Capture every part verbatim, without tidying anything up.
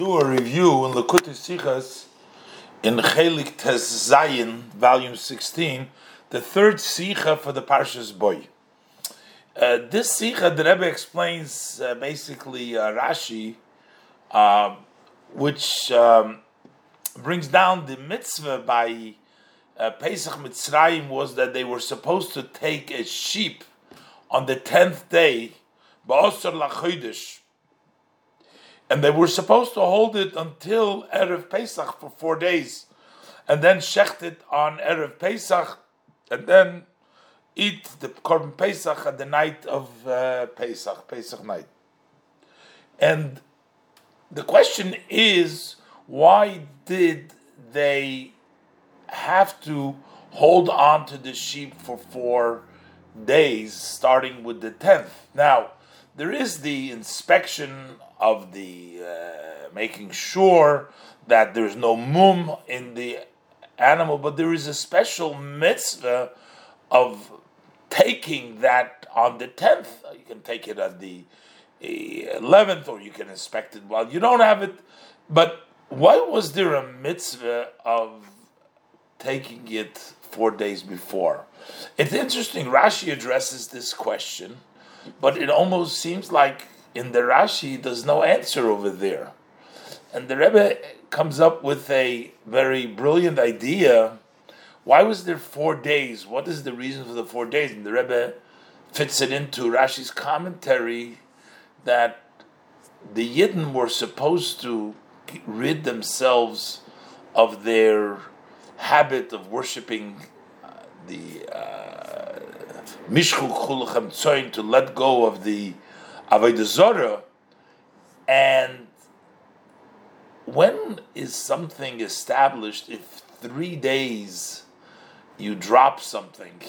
do a review in Likutei Sichos in Chelek Tes Zayin, volume sixteen, the third Sicha for the Parshas Bo. Uh, this Sicha, the Rebbe explains uh, basically uh, Rashi, uh, which um, brings down the mitzvah by uh, Pesach Mitzrayim was that they were supposed to take a sheep on the tenth day, Ba'asor LaChodesh, and they were supposed to hold it until Erev Pesach for four days, and then shecht it on Erev Pesach, and then eat the Korban Pesach at the night of uh, Pesach, Pesach night. And the question is, why did they have to hold on to the sheep for four days, starting with the tenth? Now, there is the inspection of the uh, making sure that there's no mum in the animal, but there is a special mitzvah of taking that on the tenth. You can take it on the eleventh, or you can inspect it while you don't have it. But why was there a mitzvah of taking it four days before? It's interesting, Rashi addresses this question, but it almost seems like in the Rashi, there's no answer over there. And the Rebbe comes up with a very brilliant idea. Why was there four days? What is the reason for the four days? And the Rebbe fits it into Rashi's commentary that the Yidden were supposed to rid themselves of their habit of worshipping the Mishchuk, uh, to let go of the Avaydazora. And when is something established if three days you drop something?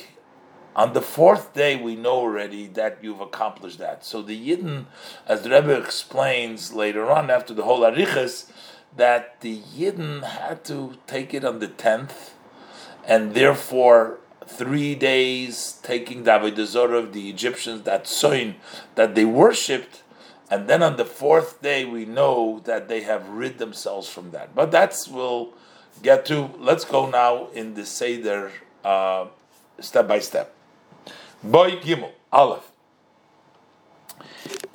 On the fourth day we know already that you've accomplished that. So the Yidden, as the Rebbe explains later on after the whole Arichas, that the Yidden had to take it on the tenth, and therefore three days taking the Avaydazora of the Egyptians, that Tzoyin that they worshipped, and then on the fourth day we know that they have rid themselves from that. But that's we'll get to. Let's go now in the Seder uh, step by step. Boy Gimel, Aleph.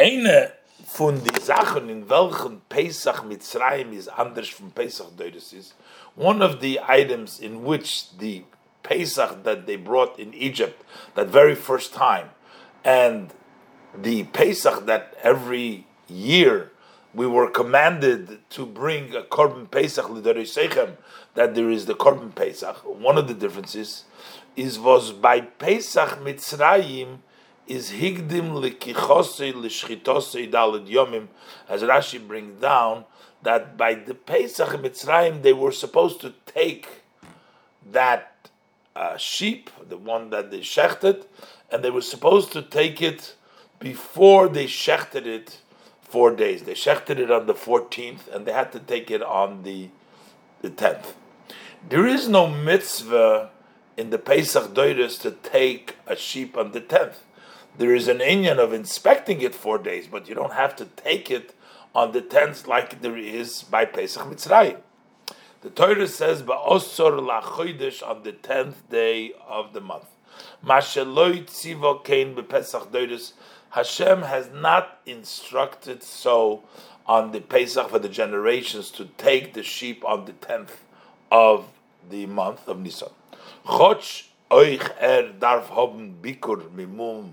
Eine von die Sachen in welchen Pesach Mitzrayim is anders from Pesach Doiros is, one of the items in which the Pesach that they brought in Egypt that very first time, and the Pesach that every year we were commanded to bring a Korban Pesach l'Dorei, that there is the Korban Pesach. One of the differences is was by Pesach Mitzrayim is higdim l'kichosei l'shchitosei daled yomim, as Rashi brings down, that by the Pesach Mitzrayim they were supposed to take that Uh, sheep, the one that they shechted, and they were supposed to take it before they shechted it four days. They shechted it on the fourteenth, and they had to take it on the, the tenth. There is no mitzvah in the Pesach Doiros to take a sheep on the tenth. There is an inyan of inspecting it four days, but you don't have to take it on the tenth like there is by Pesach Mitzrayim. The Torah says, "Ba'osor lachodesh," on the tenth day of the month. Masheloi tzivo kein bePesach Doiros. Hashem has not instructed so on the Pesach for the generations to take the sheep on the tenth of the month of Nisan. Choch oich er darf hoben bikur mimum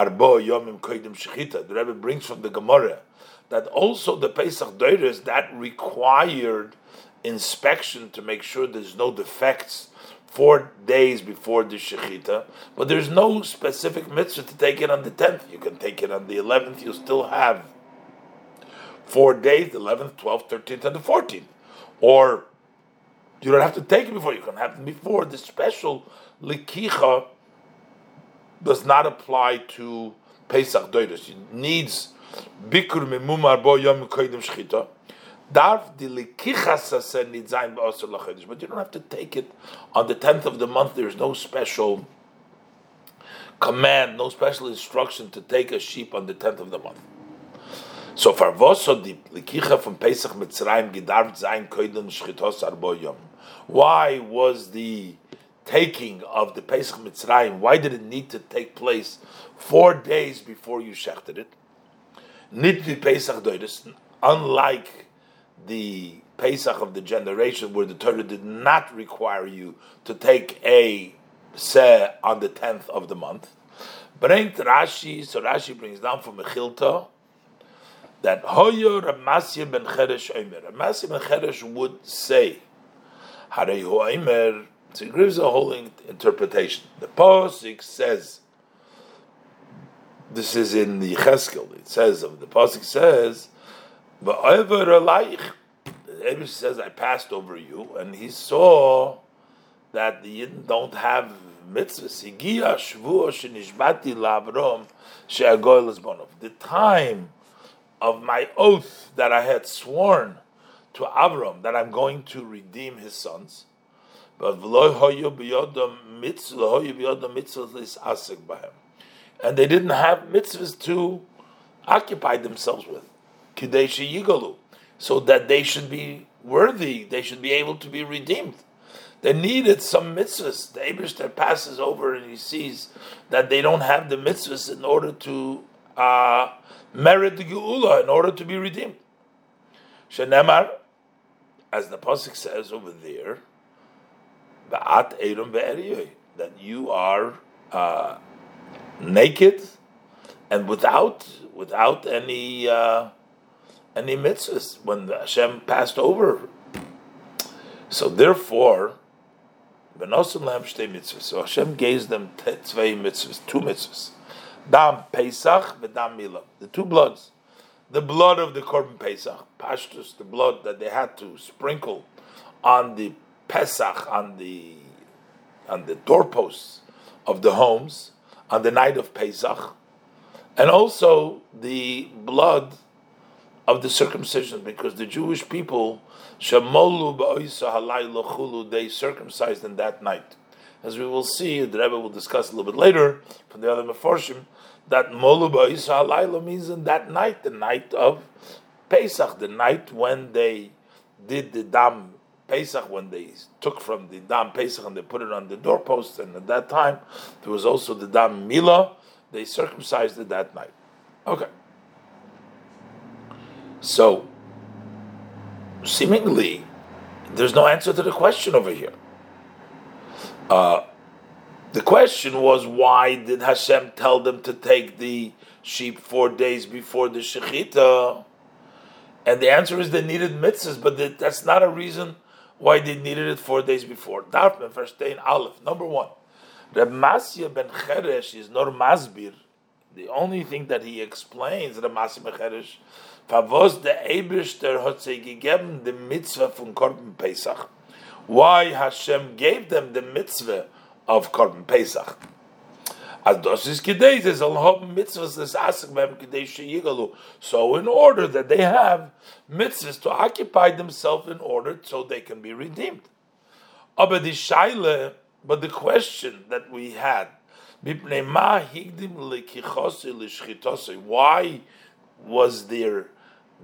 arbo yomim koydem shechita. The Rebbe brings from the Gemara that also the Pesach Doiros that required inspection to make sure there's no defects four days before the shechita, but there's no specific mitzvah to take it on the tenth. You can take it on the eleventh. You still have four days, the eleventh, twelfth, thirteenth, and the fourteenth. Or you don't have to take it before. You can have it before. The special likicha does not apply to Pesach Doiros. It needs bikur mimumar bo yom koydem shechita. But you don't have to take it on the tenth of the month. There is no special command, no special instruction to take a sheep on the tenth of the month. So farvoso di likicha from Pesach Mitzrayim gedarf zayin koydem shchitos arba yom. Why was the taking of the Pesach Mitzrayim, why did it need to take place four days before you shechted it? Nit di Pesach Doiros, unlike the Pesach of the generation where the Torah did not require you to take a seh on the tenth of the month. Bring Rashi, so Rashi brings down from Mechilta that Hoyo Ramasim ben Cheresh Omer. Ramasim ben Cheresh would say, Harei Hu Omer. So he gives a whole interpretation. The Pasuk says, this is in the Cheskel, it says, of the Pasuk says, Va'over alaych. Ebrish says, I passed over you, and he saw that the Yidden don't have mitzvahs. The time of my oath that I had sworn to Avram that I'm going to redeem his sons, but and they didn't have mitzvahs to occupy themselves with. So that they should be worthy, they should be able to be redeemed. They needed some mitzvahs. The Eibishter passes over and he sees that they don't have the mitzvahs in order to uh, merit the geula, in order to be redeemed. Shenemar, as the pasuk says over there, Ba'at Eirim Be'eriyoy, that you are uh, naked and without without any. Uh, And the mitzvahs when Hashem passed over. So therefore, benosim lahem shtei mitzvahs. So Hashem gave them tzvei mitzvahs, two mitzvahs, Dam Pesach and Dam Milah, the two bloods, the blood of the Korban Pesach, pashtus, the blood that they had to sprinkle on the Pesach, on the on the doorposts of the homes on the night of Pesach, and also the blood of the circumcision, because the Jewish people, they circumcised in that night. As we will see, the Rebbe will discuss a little bit later from the other Meforshim, that Molu Ba'isa Halayla means in that night, the night of Pesach, the night when they did the Dam Pesach, when they took from the Dam Pesach and they put it on the doorposts, and at that time, there was also the Dam Milah, they circumcised it that night. Okay. So, seemingly, there's no answer to the question over here. Uh, the question was, why did Hashem tell them to take the sheep four days before the Shechita? And the answer is they needed mitzvahs, but that's not a reason why they needed it four days before. Darfman, first day in Aleph. Number one, Reb Masya ben Cheresh is not Masbir. The only thing that he explains, Ramasim ben Cheresh, Favos the Eibishter hat sie gegeben the mitzvah von Korban Pesach. Why Hashem gave them the mitzvah of Korban Pesach? As das ist gedei, sie sollen haben mitzvahs des Asik beim Gedei Sheyigalu. So in order that they have mitzvahs to occupy themselves in order so they can be redeemed. Aber die Shaila, but the question that we had, Mipnei ma higdim lekichosi lishchitosi. Why was there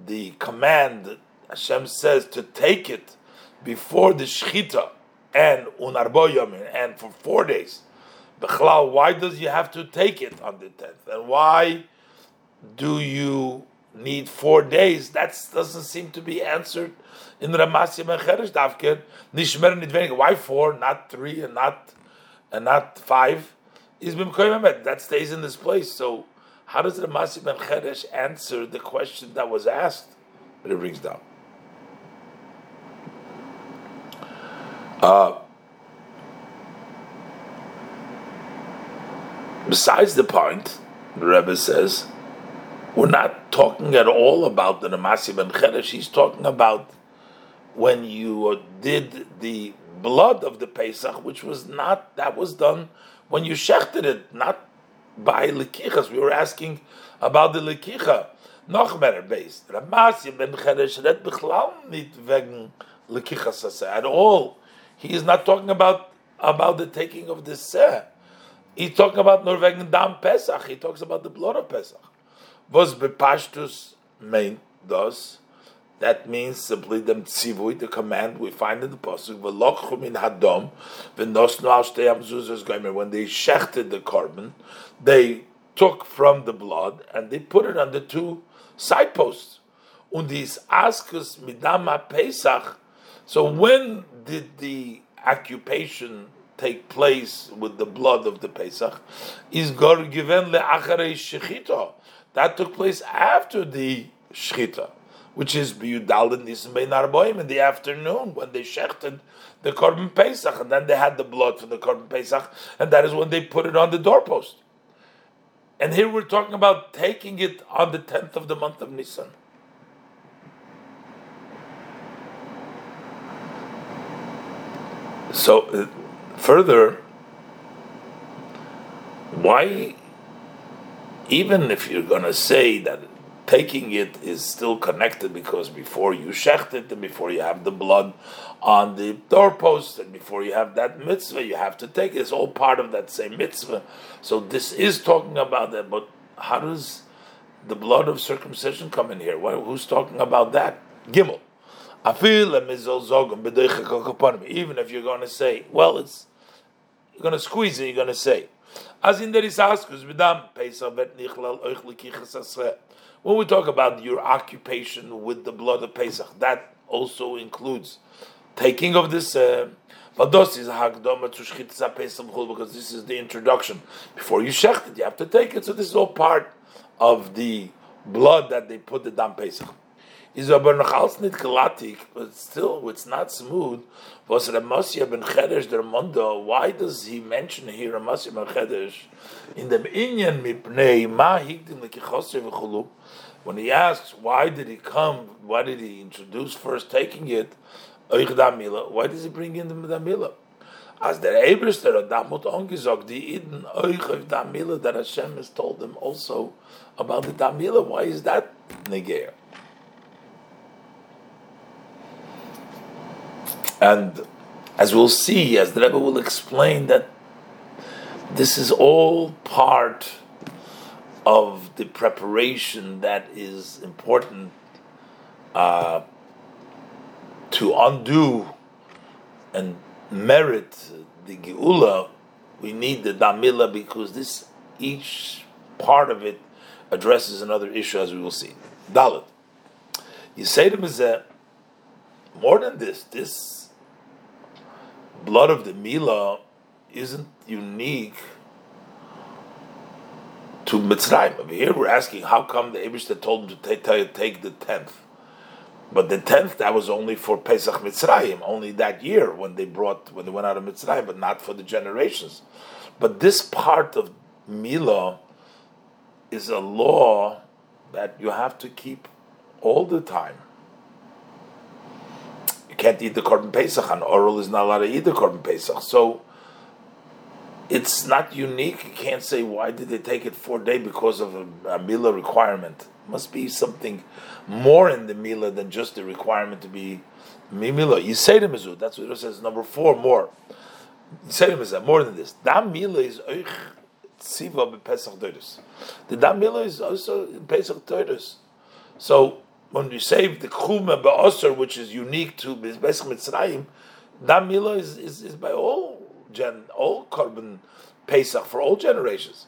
the command, Hashem says, to take it before the Shechita and Unarboyam and for four days? Bechlau, why does you have to take it on the tenth? And why do you need four days? That doesn't seem to be answered in Ramasim and Cheresh Davker. Nishmer nidvenig. Why four, not three, and not and not five? Is b'mkoyim that stays in this place. So how does Ramasim ben Cheresh answer the question that was asked? That it brings down. Uh, besides the point, the Rebbe says, we're not talking at all about the Ramasim ben Cheresh. He's talking about when you did the blood of the Pesach, which was not, that was done when you shechted it, not by lekichas. We were asking about the lekicha. Noch mehr based. Ramasim ben Cheresh redt bichlal nit wegen lekichas seh at all. He is not talking about about the taking of the seh. He's talking about nor wegen Dam Pesach. He talks about the blood of Pesach. Was bepashtus main does. That means simply the tzivui, the command we find in the pasuk. V'lochu min hadom v'nosnu al shtei hamzuzos gomer. When they shechted the korban, they took from the blood and they put it on the two side posts. Undis askus midam pesach. So when did the occupation take place with the blood of the pesach? Is gor given le'acharei shechita. That took place after the shechita, which is b'yudal and Nisan bein arboim in the afternoon when they shechted the Korban Pesach, and then they had the blood from the Korban Pesach, and that is when they put it on the doorpost. And here we're talking about taking it on the tenth of the month of Nisan. So, uh, further, why, even if you're going to say that taking it is still connected, because before you shecht it and before you have the blood on the doorpost and before you have that mitzvah, you have to take it. It's all part of that same mitzvah. So this is talking about that, but how does the blood of circumcision come in here? Why, who's talking about that? Gimel. Even if you're going to say, well, it's you're going to squeeze it, you're going to say, as in there is askus b'dam pesach vet nichlal oich l'kichas asreh. When we talk about your occupation with the blood of Pesach, that also includes taking of this. Uh, because this is the introduction. Before you shecht it, you have to take it. So this is all part of the blood that they put the Dam Pesach. But still, it's not smooth. Was Ramasim ben Cheresh der Mondo? Why does he mention here Ramasim ben Cheresh in the Inyan Mipnei Ma Higdim Lekichosei V'Chulu? When he asks, why did he come? Why did he introduce first taking it? Oich Dam Milah. Why does he bring in the Dam Milah? As the Ebrister of Damot Ongizog, the Eden Oich of Dam Milah, that Hashem has told them also about the Dam Milah. Why is that Negeir? And as we'll see, as the Rebbe will explain, that this is all part of the preparation that is important uh, to undo and merit the Geula. We need the Dam Milah because this, each part of it addresses another issue, as we will see. Dalit. You say to Mizeh, more than this, this blood of the Milah isn't unique to Mitzrayim. Over here we're asking how come the Eibishter told him to take, take the tenth. But the tenth, that was only for Pesach Mitzrayim, only that year when they brought, when they went out of Mitzrayim, but not for the generations. But this part of Milah is a law that you have to keep all the time. You can't eat the Korban Pesach, and oral is not allowed to eat the Korban Pesach. So it's not unique. You can't say, why did they take it for a day because of a, a Milah requirement? It must be something more in the Milah than just the requirement to be Milah. You say to Mizu, that's what it says, number four, more. You say to Mizu, more than this. Dam Milah is Euch Tziva b'Pesach Doiros. The Dam Milah is also in Pesach Doiros. So when we save the Chumah Ba'asor, which is unique to Pesach Mitzrayim, Dam Milah is, is, is by all gen, all Korban Pesach for all generations.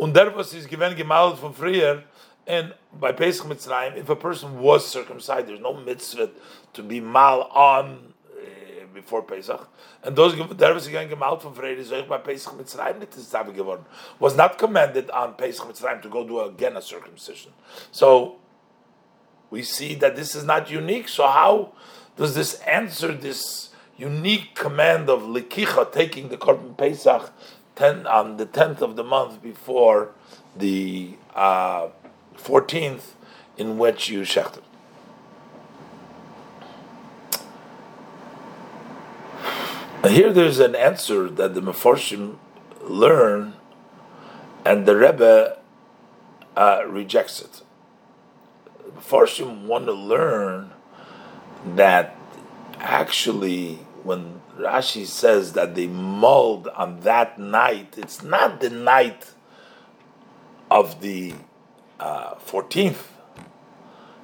Und der was is given gemalt from früher, and by Pesach Mitzrayim, if a person was circumcised, there's no mitzvah to be mal on uh, before Pesach. And those der was given gemalt from früher is by Pesach Mitzrayim that is tzave geworden, was not commanded on Pesach Mitzrayim to go do again a circumcision. So we see that this is not unique. So how does this answer this unique command of Likicha, taking the Korban Pesach ten, on the tenth of the month before the uh, fourteenth in which you shechted? Here there's an answer that the Meforshim learn and the Rebbe uh, rejects it. Mefarshim want to learn that actually when Rashi says that they mulled on that night, it's not the night of the uh, fourteenth,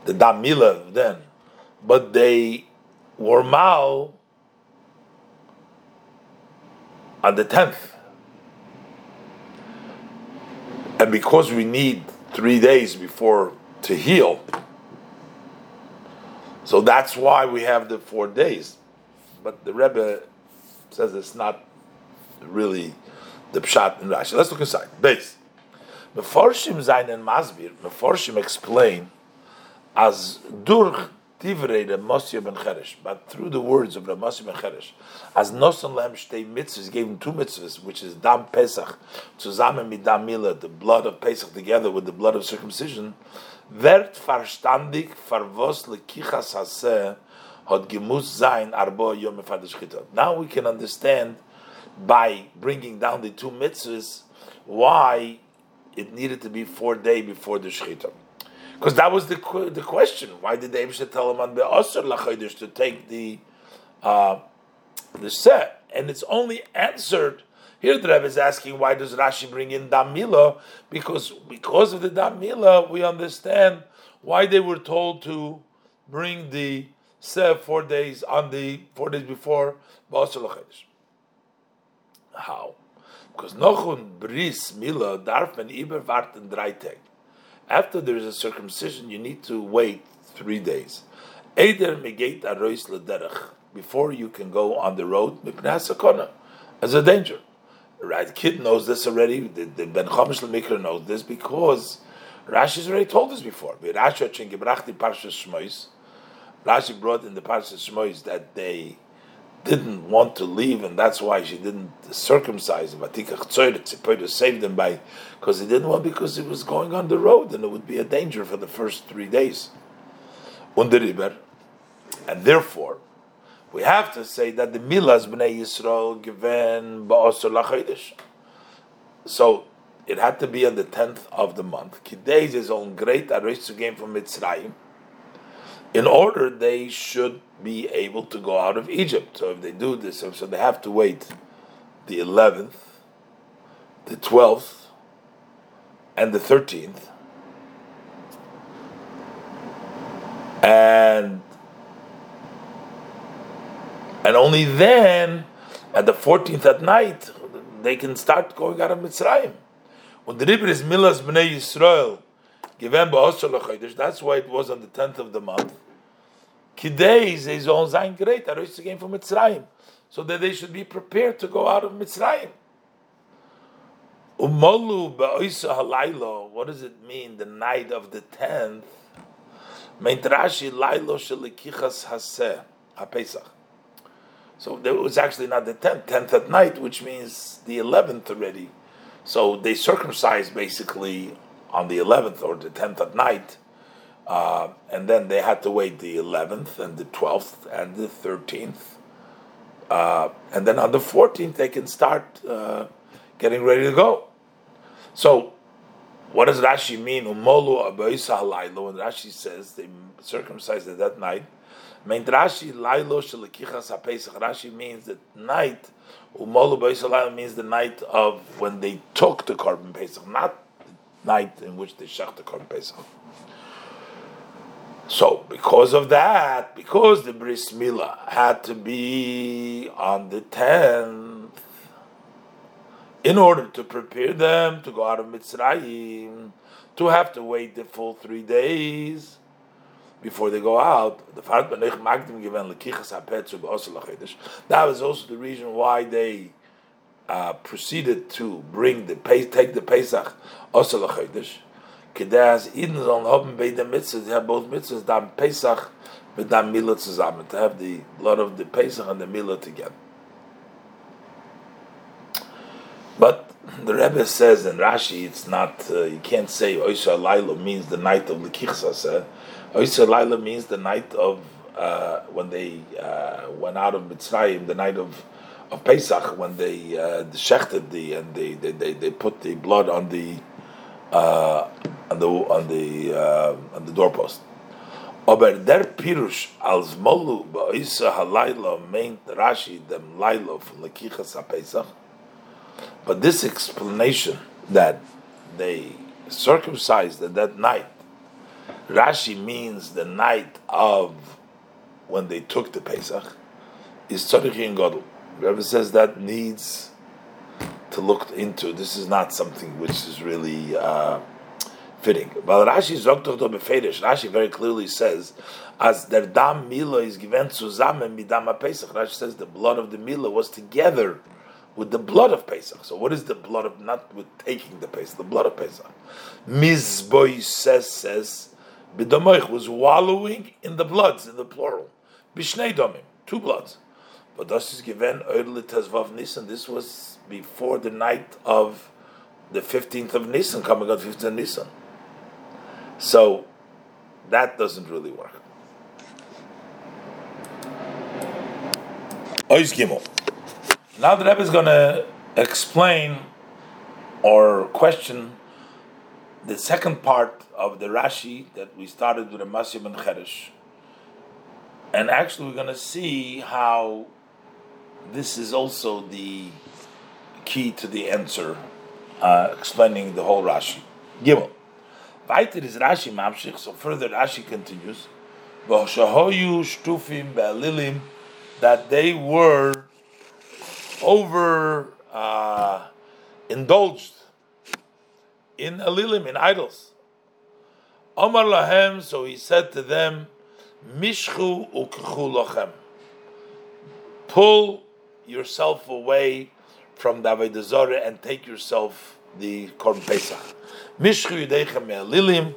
the Dam Milah then, but they were Mao on the tenth. And because we need three days before to heal, so that's why we have the four days. But the Rebbe says it's not really the pshat in Rashi. Let's look inside. Base. Meforshim zayin and masbir. Meforshim explain as durch divrei the Moshiach ben Cheresh, but through the words of the Ramasim ben Cheresh, as nosan lehem shtei mitzvahs, gave him two mitzvahs, which is Dam Pesach, zusammen mit Dam Milah, the blood of Pesach together with the blood of circumcision. Wert verstandig vervos lekichas haseh hod gemus zayin arbo yom before the shechita. Now we can understand by bringing down the two mitzvahs why it needed to be four days before the shechita. Because that was the qu- the question. Why did the Eibshter tell him on Ba'asor LaChodesh to take the uh, the set? And it's only answered here. The Rebbe is asking, why does Rashi bring in Dam Milah? Because because of the Dam Milah, we understand why they were told to bring the set four days on the four days before Ba'asor LaChodesh. How? Because Nochun Bris Mila darf man iber warten drei Tage. After there is a circumcision, you need to wait three days. Before you can go on the road, as a danger. Right? Kid knows this already. The, the Ben Chomish L'Mikra knows this because Rashi's already told us before. Rashi brought in the Parshas Shmois that they didn't want to leave, and that's why she didn't circumcise him. To save them by, because he didn't want, because he was going on the road, and it would be a danger for the first three days. Und der Iber, and therefore, we have to say that the Milas Bnei Yisrael given Ba'asor LaChodesh. So it had to be on the tenth of the month. Kidei is on great Aris game from Mitzrayim. In order they should be able to go out of Egypt. So if they do this, so they have to wait the eleventh, the twelfth, and the thirteenth. And and only then, at the fourteenth at night, they can start going out of Mitzrayim. When the river is Milas B'nei Yisrael, that's why it was on the tenth of the month. So that they should be prepared to go out of Mitzrayim. What does it mean, the night of the tenth? So it was actually not the tenth, tenth at night, which means the eleventh already. So they circumcised basically on the eleventh or the tenth at night, uh, and then they had to wait the eleventh and the twelfth and the thirteenth, uh, and then on the fourteenth they can start uh, getting ready to go. So what does Rashi mean? Umolu abayisa halaylo, when Rashi says they circumcised it that night, meint Rashi lailo shelekichas haPesach. Rashi means that night, umolu abayisa halaylo means the night of when they took the Korban Pesach, not night in which they shach the Korban Pesach. So, because of that, because the Bris Mila had to be on the tenth, in order to prepare them to go out of Mitzrayim, to have to wait the full three days before they go out. That was also the reason why they Uh, proceeded to bring the take the Pesach also LaChodesh. Kedas Eden on Hoben bei the mitzvahs. They have both mitzvahs, Dam Pesach with Dam Milah zusammen, to have the blood of the Pesach and the Milah together. But the Rebbe says in Rashi, it's not uh, you can't say Oisha Laila means the night of Lekichsas. Oisha Laila means the night of uh, when they uh, went out of Mitzrayim, the night of. Of Pesach, when they uh, shechted the and they, they, they, they put the blood on the uh, on the on the uh, on the doorpost. Aber der Pirush als Molu ba'isa halaylo meint Rashi dem Lailo from Lekichas haPesach. But this explanation that they circumcised at that night Rashi means the night of when they took the Pesach is Tzorich in Godel. Rebbe says that needs to look into. This is not something which is really uh, fitting. But Rashi zoktoch do befeirish. Rashi very clearly says, as der Dam Milah is given zusammen mit Dam Pesach. Rashi says the blood of the Milah was together with the blood of Pesach. So what is the blood of, not with taking the Pesach, the blood of Pesach? Mizboy says, says, B'domoich was wallowing in the bloods, in the plural. Bishnei domim, two bloods. But das is given, Eidle Tezvav Nisan, this was before the night of the fifteenth of Nisan, coming on fifteenth of Nisan. So, that doesn't really work. Ois Gimel. Now the Rebbe is going to explain or question the second part of the Rashi that we started with Ramasim ben Cheresh. And actually we're going to see how this is also the key to the answer, uh, explaining the whole Rashi. Gimel. Weiter is Rashi mamshich, so further Rashi continues, V'hoshahoyu shtufim be'alilim, that they were over uh, indulged in alilim, in idols. Omar lahem, so he said to them, Mishchu ukchu lachem. Pull yourself away from the Avaydazora and take yourself the Korban Pesach. Mishchu yudechem me'alilim,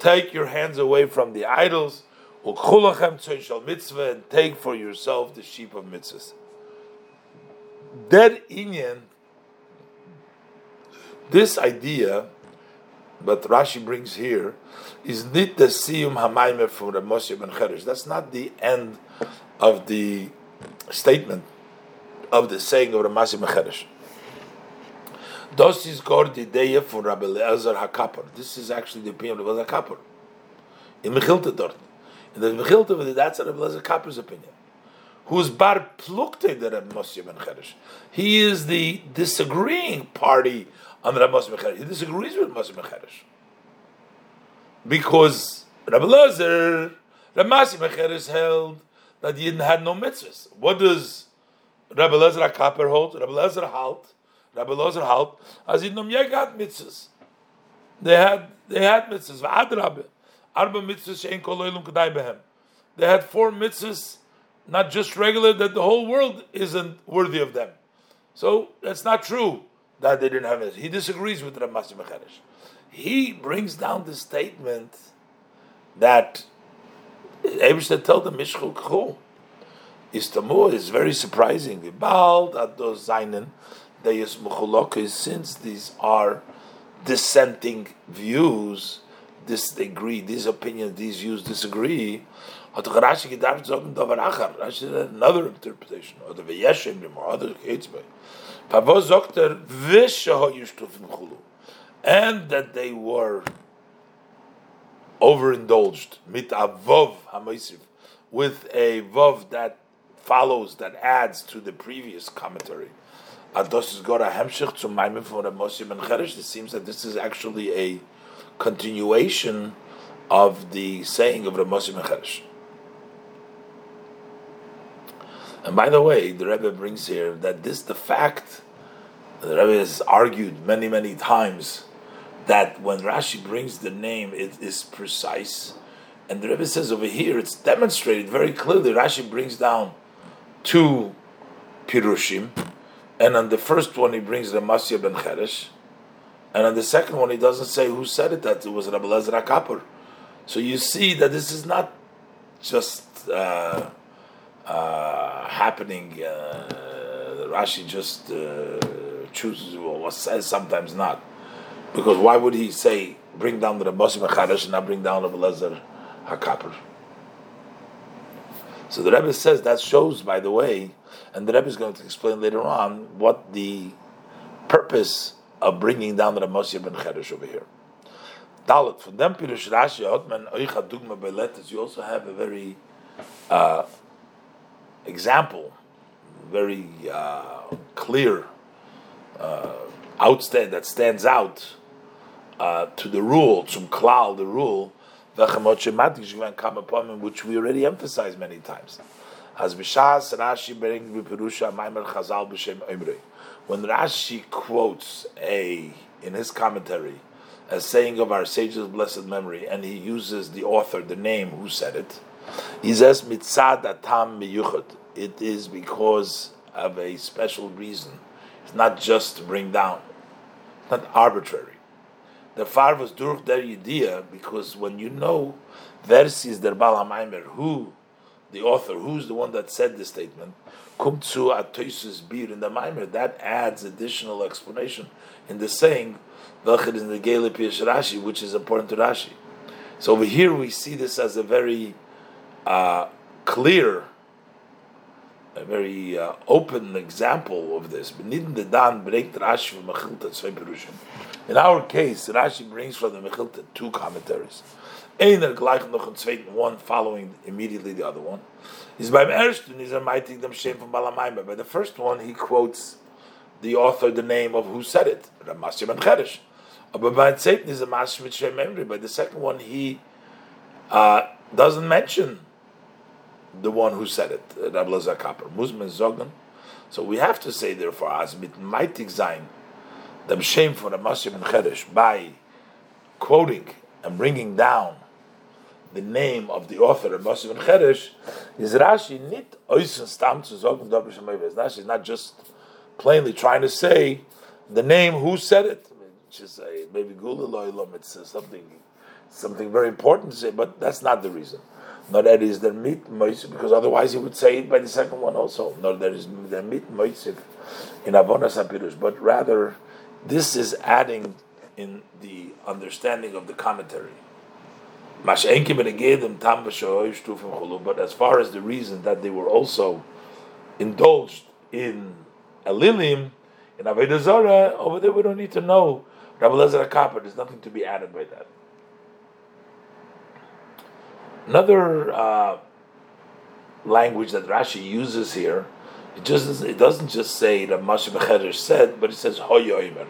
take your hands away from the idols. Ukchu lachem tzoyin shel mitzvah, and take for yourself the sheep of mitzvahs. That inyan, this idea, but Rashi brings here, is nit the siyum hamayme from Rabbi Moshiach ben Cheresh. That's not the end of the statement of the saying of Rabbi Moshiach ben Cheresh. Das is gor the idea from Rabbi Elazar HaKappar. This is actually the opinion of Rabbi Elazar HaKappar in Mechilta D'Ort. In the Mechilta, that's Rabbi Elazar HaKappar's opinion. Who's bar plukte the Rabbi Moshiach ben Cheresh? He is the disagreeing party on the Rabbi Moshiach ben Cheresh. He disagrees with Moshiach ben Cheresh because Rabbi Elazar, Rabbi Moshiach ben Cheresh held that he had no mitzvahs. What does Rabbi Elazar HaKappar hold? Rabbi Elazar halt, Rabbi Elazar halt, as he nom yegat mitzvahs. They had they had mitzvahs. V'adrabe, arba mitzvahs she'en kol olam kedai behem. They had four mitzvahs. Not just regular, that the whole world isn't worthy of them. So that's not true that they didn't have it. He disagrees with Rabbi Moshiach ben Cheresh. He brings down the statement that Eibishter told the Mishchuk Chu is Tamur is very surprising. Since these are dissenting views, disagree, these opinions, these views disagree. Another interpretation, or the V'yeshim Gemara, other Keitzbei. Pavo Zokter V'sheho Yishtufim Chulu, and that they were overindulged mit avov hameisiv, with a vov that follows, that adds to the previous commentary. Ados is gora hemshich to maimim from Rabbi Moshiach ben Cheresh. It seems that this is actually a continuation of the saying of Rabbi Moshiach ben Cheresh. And by the way, the Rebbe brings here that this, the fact, the Rebbe has argued many, many times that when Rashi brings the name, it is precise. And the Rebbe says over here, it's demonstrated very clearly. Rashi brings down two Pirushim. And on the first one, he brings Rabbi Moshiach ben Cheresh. And on the second one, he doesn't say who said it, that it was Rabbi Elazar HaKappar. So you see that this is not just... Uh, Uh, happening, uh, Rashi just uh, chooses or says sometimes not, because why would he say bring down the Rabbi Moshiach ben Cheresh and not bring down the Rabbi Elazar HaKappar? So the Rebbe says that shows, by the way, and the Rebbe is going to explain later on what the purpose of bringing down the Rabbi Moshiach ben Cheresh over here. Dalet from them Pirush Rashi Hotman Oicha Dugma Beletes. You also have a very uh, example, very uh, clear, uh, outstand that stands out uh, to the rule, zum klal, the rule v'chamot shemati shkivan come upon him, which we already emphasized many times. As b'shas Rashi brings b'perusha ma'amar chazal b'shem Omrei. When Rashi quotes a in his commentary a saying of our sages of blessed memory, and he uses the author, the name who said it, he says mitzad atam miyuchad. It is because of a special reason. It's not just to bring down. It's not arbitrary. The farvus durch der idea, because when you know verses der Baal HaMaimer, who the author, who's the one that said this statement, kum zu atoysus bir in the Maimer, that adds additional explanation in the saying, velchet is negele piyash Rashi, which is important to Rashi. So over here we see this as a very uh, clear, a very uh, open example of this. In our case, Rashi brings from the Mechilta two commentaries. Einer gleich noch and zweiten, one following immediately the other one. Is by the first one, he quotes the author, the name of who said it, Ramasim ben Cheresh. By the second one, he uh, doesn't mention the one who said it, Rabbi Elazar HaKappar, Muzman Zogan. So we have to say, therefore, as mit mightig zayin, the shame for Ramasim ben Cheresh by quoting and bringing down the name of the author, Ramasim ben Cheresh, is Rashi nit oisen stam zu zogen dober shem oivres. Rashi is not just plainly trying to say the name who said it, which is a maybe gula loylom. It's something, something very important to say, but that's not the reason. Nor that is the mit moisif, because otherwise he would say it by the second one also. Nor that is the mit moisif in avonas hapirush, but rather this is adding in the understanding of the commentary. But as far as the reason that they were also indulged in alilim, in Avaydazora, over there we don't need to know. Rabbi Elazar HaKappar, there's nothing to be added by that. Another uh, language that Rashi uses here, it just it doesn't just say that Moshiach ben Cheresh said, but it says Hoyoimer.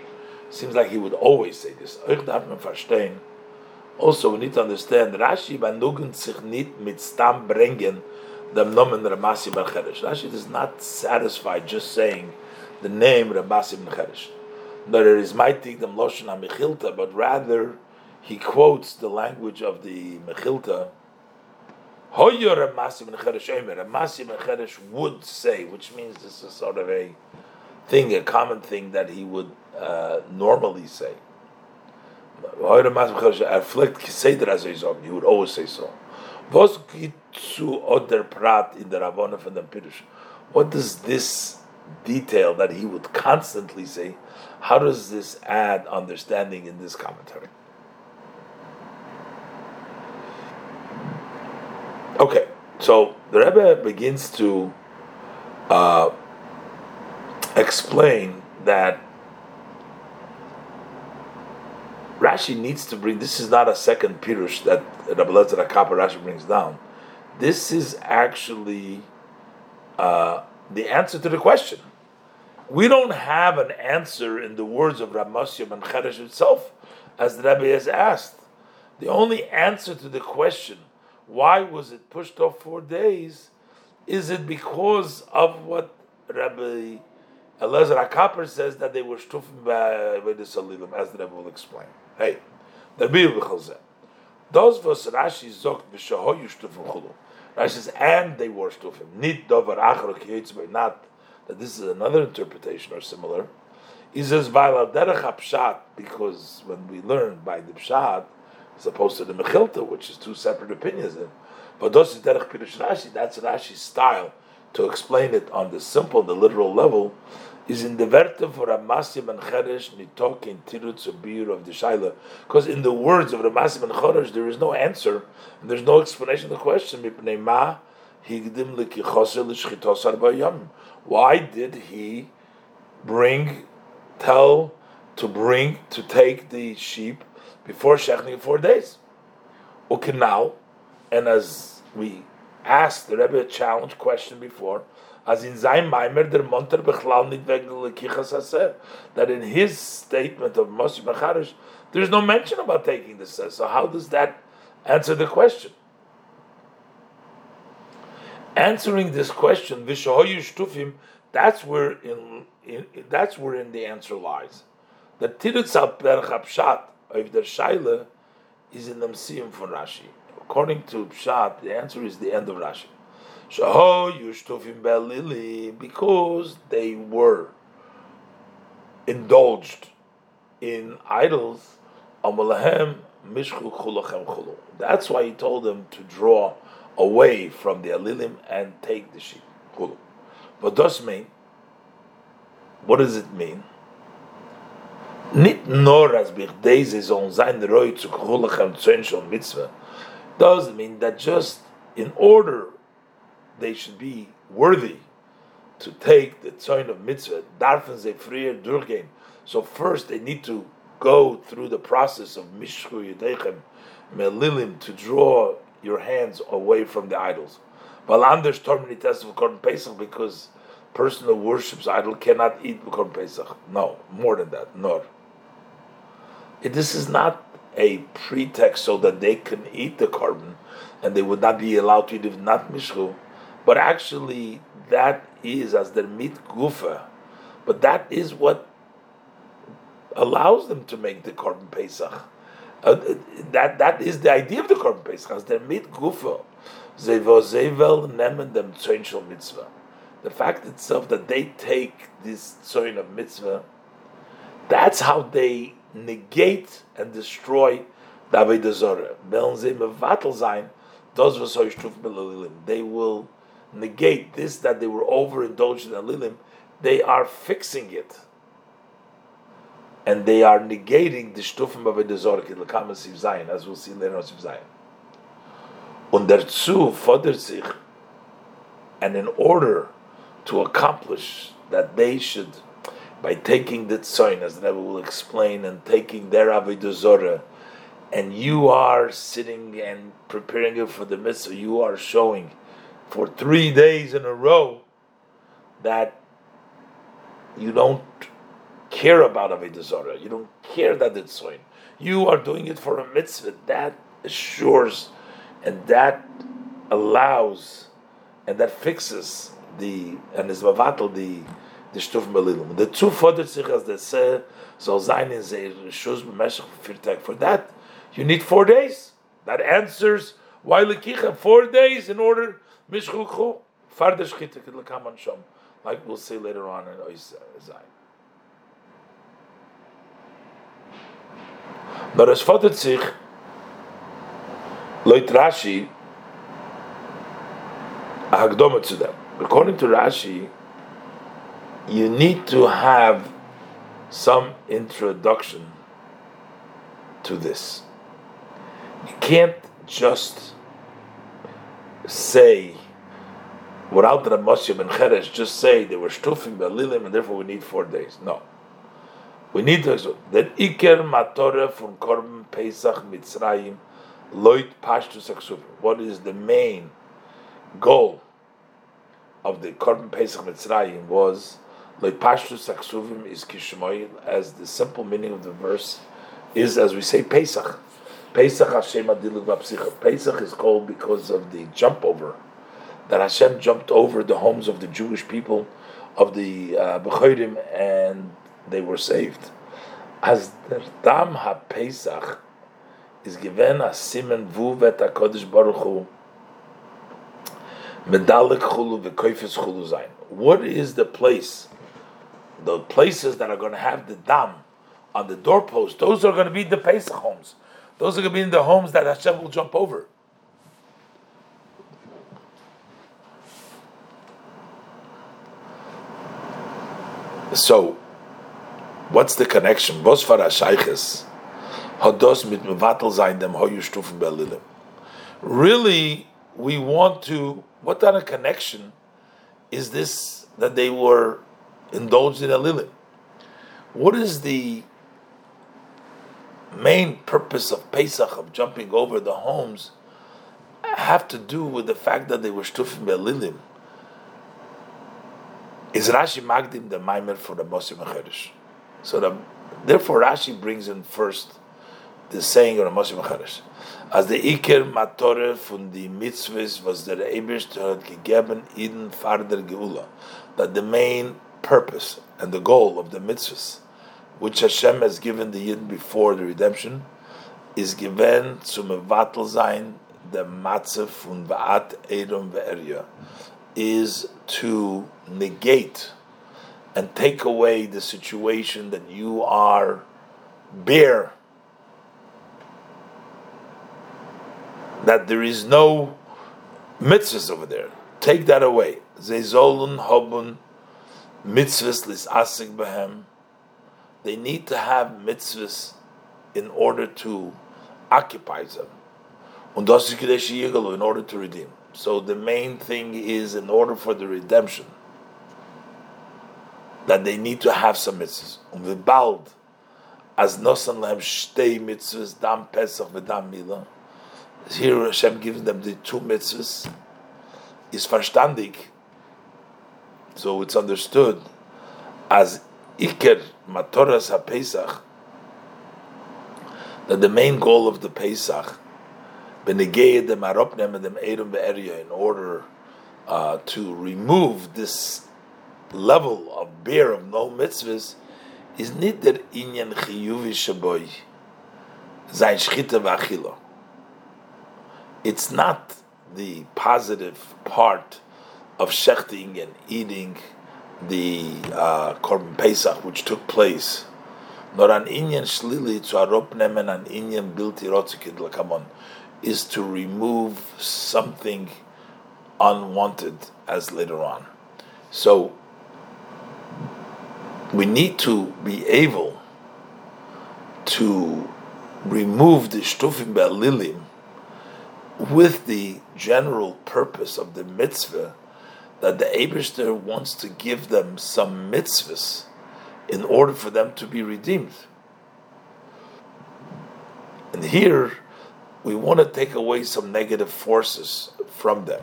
Seems like he would always say this. Also, we need to understand Rashi bandugend sich nit mit stam bringen dem Namen Ramasim ben Cheresh. Rashi is not satisfied just saying the name Ramasim ben Cheresh. Nor is mighty dem loshen Mechilta, but rather he quotes the language of the Mechilta. Hoyer Ramasim ben Cheresh Omer. Ramasim ben Cheresh would say, which means this is sort of a thing, a common thing that he would uh, normally say. Hoyer Ramasim ben Cheresh reflect Seder as Eizom. He would always say so. Was geht zu oder Prat in der Ravona von dem Pirush? What does this detail that he would constantly say, how does this add understanding in this commentary? Okay, so the Rebbe begins to uh, explain that Rashi needs to bring, this is not a second pirush that Rabbi Elazar HaKappar Rashi brings down. This is actually uh, the answer to the question. We don't have an answer in the words of Ramasim ben Cheresh himself, as the Rebbe has asked. The only answer to the question, why was it pushed off four days? Is it because of what Rabbi Elazar HaKappar says that they were shtufim by the Salilim, as the Rebbe will explain. Hey, the Rebbe will say, those was Rashi zogt b'shahoyu shtufim chulu. Rashi says, and they were shtufim. Nit dover achar kiyitzbei, not that this is another interpretation or similar. He says, v'al derech hapshat, because when we learn by the pshat, as opposed to the Mechilta, which is two separate opinions. But that's Rashi's style to explain it on the simple, the literal level, is in the Verte for Ramasim ben Cheresh nitok in tirutz ubir of the Shaila. Because in the words of Ramasim ben Cheresh, there is no answer, and there's no explanation of the question. Why did he bring, tell, to bring, to take the sheep before shechting four days? Okay, now, and as we asked the Rebbe a challenge question before, as in Zayn Maimer der Monter Bechlal nit wegen Lekichas Haser, that in his statement of Moshiach ben Cheresh, there's no mention about taking the Haser. So how does that answer the question. Answering this question, Vishahoyu Shtufim, that's where in, in that's where in the answer lies. The Tirutz HaPer HaPshat of the Shaila is in the Msiyim for Rashi. According to Pshat, the answer is the end of Rashi. Shahoyu Shtufim Belili, because they were indulged in idols. Amalahem Mishchuk Chulachem Chulu. That's why he told them to draw away from the alilim and take the sheep. Hulu. But does mean? What does it mean? Nit nor as bichdezes on sein roy zu chulachem tzenshon mitzvah. Does mean that just in order they should be worthy to take the tzoin of mitzvah, darfen ze frier durchgehen. So first they need to go through the process of mishchu yedechem melilim to draw your hands away from the idols. Because a person who worships idol cannot eat Korban Pesach. No, more than that. No. This is not a pretext so that they can eat the Korban and they would not be allowed to eat if not Mishchu. But actually, that is as their mit gufa. But that is what allows them to make the Korban Pesach. Uh, that that is the idea of the Korban Pesach. As their mit gufa, they vozevel nemen dem tzoin shel mitzvah. The fact itself that they take this tzoin of mitzvah, that's how they negate and destroy the Avaydazora. Meln ze mevatel zayin, dos v'soy shtuf b'lilim. They will negate this that they were overindulged in alilim. They are fixing it. And they are negating the Stufim Avaydazora Kidlakam Siv Zayin, as we'll see later on Siv Zayin. Und dazu fordert sich, and in order to accomplish that they should, by taking the Tzoyin, as the Rebbe will explain, and taking their Avaydazora, and you are sitting and preparing it for the mitzvah, you are showing for three days in a row that you don't care about Avaydazora. You don't care that it's soin. You are doing it for a mitzvah. That assures and that allows and that fixes the and is mavatal the the shtuf melilum. The two further sichas that say zal zayin in ze rishus b'meshach v'firtek. For that, you need four days. That answers why lekicha four days in order mishchuchu fardesh chitek l'kam anshom. Like we'll see later on in Ois Zayin. But as far as sich, Leut Rashi, a hagdoma to them. According to Rashi, you need to have some introduction to this. You can't just say, without the Ramasim ben Cheresh, just say they were shtufim b'lilim and therefore we need four days. No. We need to explain that Iker Matorah from Korban Pesach Mitzrayim Loit Pashtus Aksufim. What is the main goal of the Korban Pesach Mitzrayim was Loit Pashtus Aksufim is Kishmoy, as the simple meaning of the verse is, as we say, Pesach. Pesach Hashem Adiluk Vapsicha. Pesach is called because of the jump over, that Hashem jumped over the homes of the Jewish people, of the uh, Bechodim, and they were saved. As the Dam HaPesach is given as Simen Vuvet HaKodesh Baruch Hu Medalik Chulu V'Koifes Chulu Zayin. What is the place? The places that are going to have the Dam on the doorpost, those are going to be the Pesach homes. Those are going to be the homes that Hashem will jump over. So, what's the connection? Really, we want to. What kind of connection is this that they were indulged in alilim? What is the main purpose of Pesach, of jumping over the homes, have to do with the fact that they were shtufim alilim? Is Rashi Magdim the Maimer for the Moshiach? So the, therefore Rashi brings in first the saying of Ramasim ben Cheresh. As the Iker Matore von the Mitzvahs was der Eibishter hat gegeben in Farder Geula, that the main purpose and the goal of the Mitzvahs, which Hashem has given the Yidden before the redemption, is given to mevatel zayin the matzah von vaat edom ve'eria, is to negate and take away the situation that you are bare, that there is no mitzvahs over there. Take that away. Zeizolun hobun mitzvahs lisasik behem. They need to have mitzvahs in order to occupy them. Und das ist kedesh yigalu, in order to redeem. So the main thing is, in order for the redemption, that they need to have some mitzvahs. Und wir bald, as nosan lehem shtei mitzvahs, Dam Pesach and Dam Milah. Here Hashem gives them the two mitzvahs. Is verstandig, so it's understood, as Iker Matoras HaPesach, that the main goal of the Pesach, in order uh, to remove this level of bear of no mitzvahs, is not der inyan chiyuvi shaboy zayin shchita v'achila. It's not the positive part of shechting and eating the uh, Korban Pesach, which took place, nor an inyan shlili to arop nemen an inyan bilti rotzikid lakamon, is to remove something unwanted as later on. So we need to be able to remove the shtufim be'alilim with the general purpose of the mitzvah, that the Eibishter wants to give them some mitzvahs in order for them to be redeemed. And here, we want to take away some negative forces from them.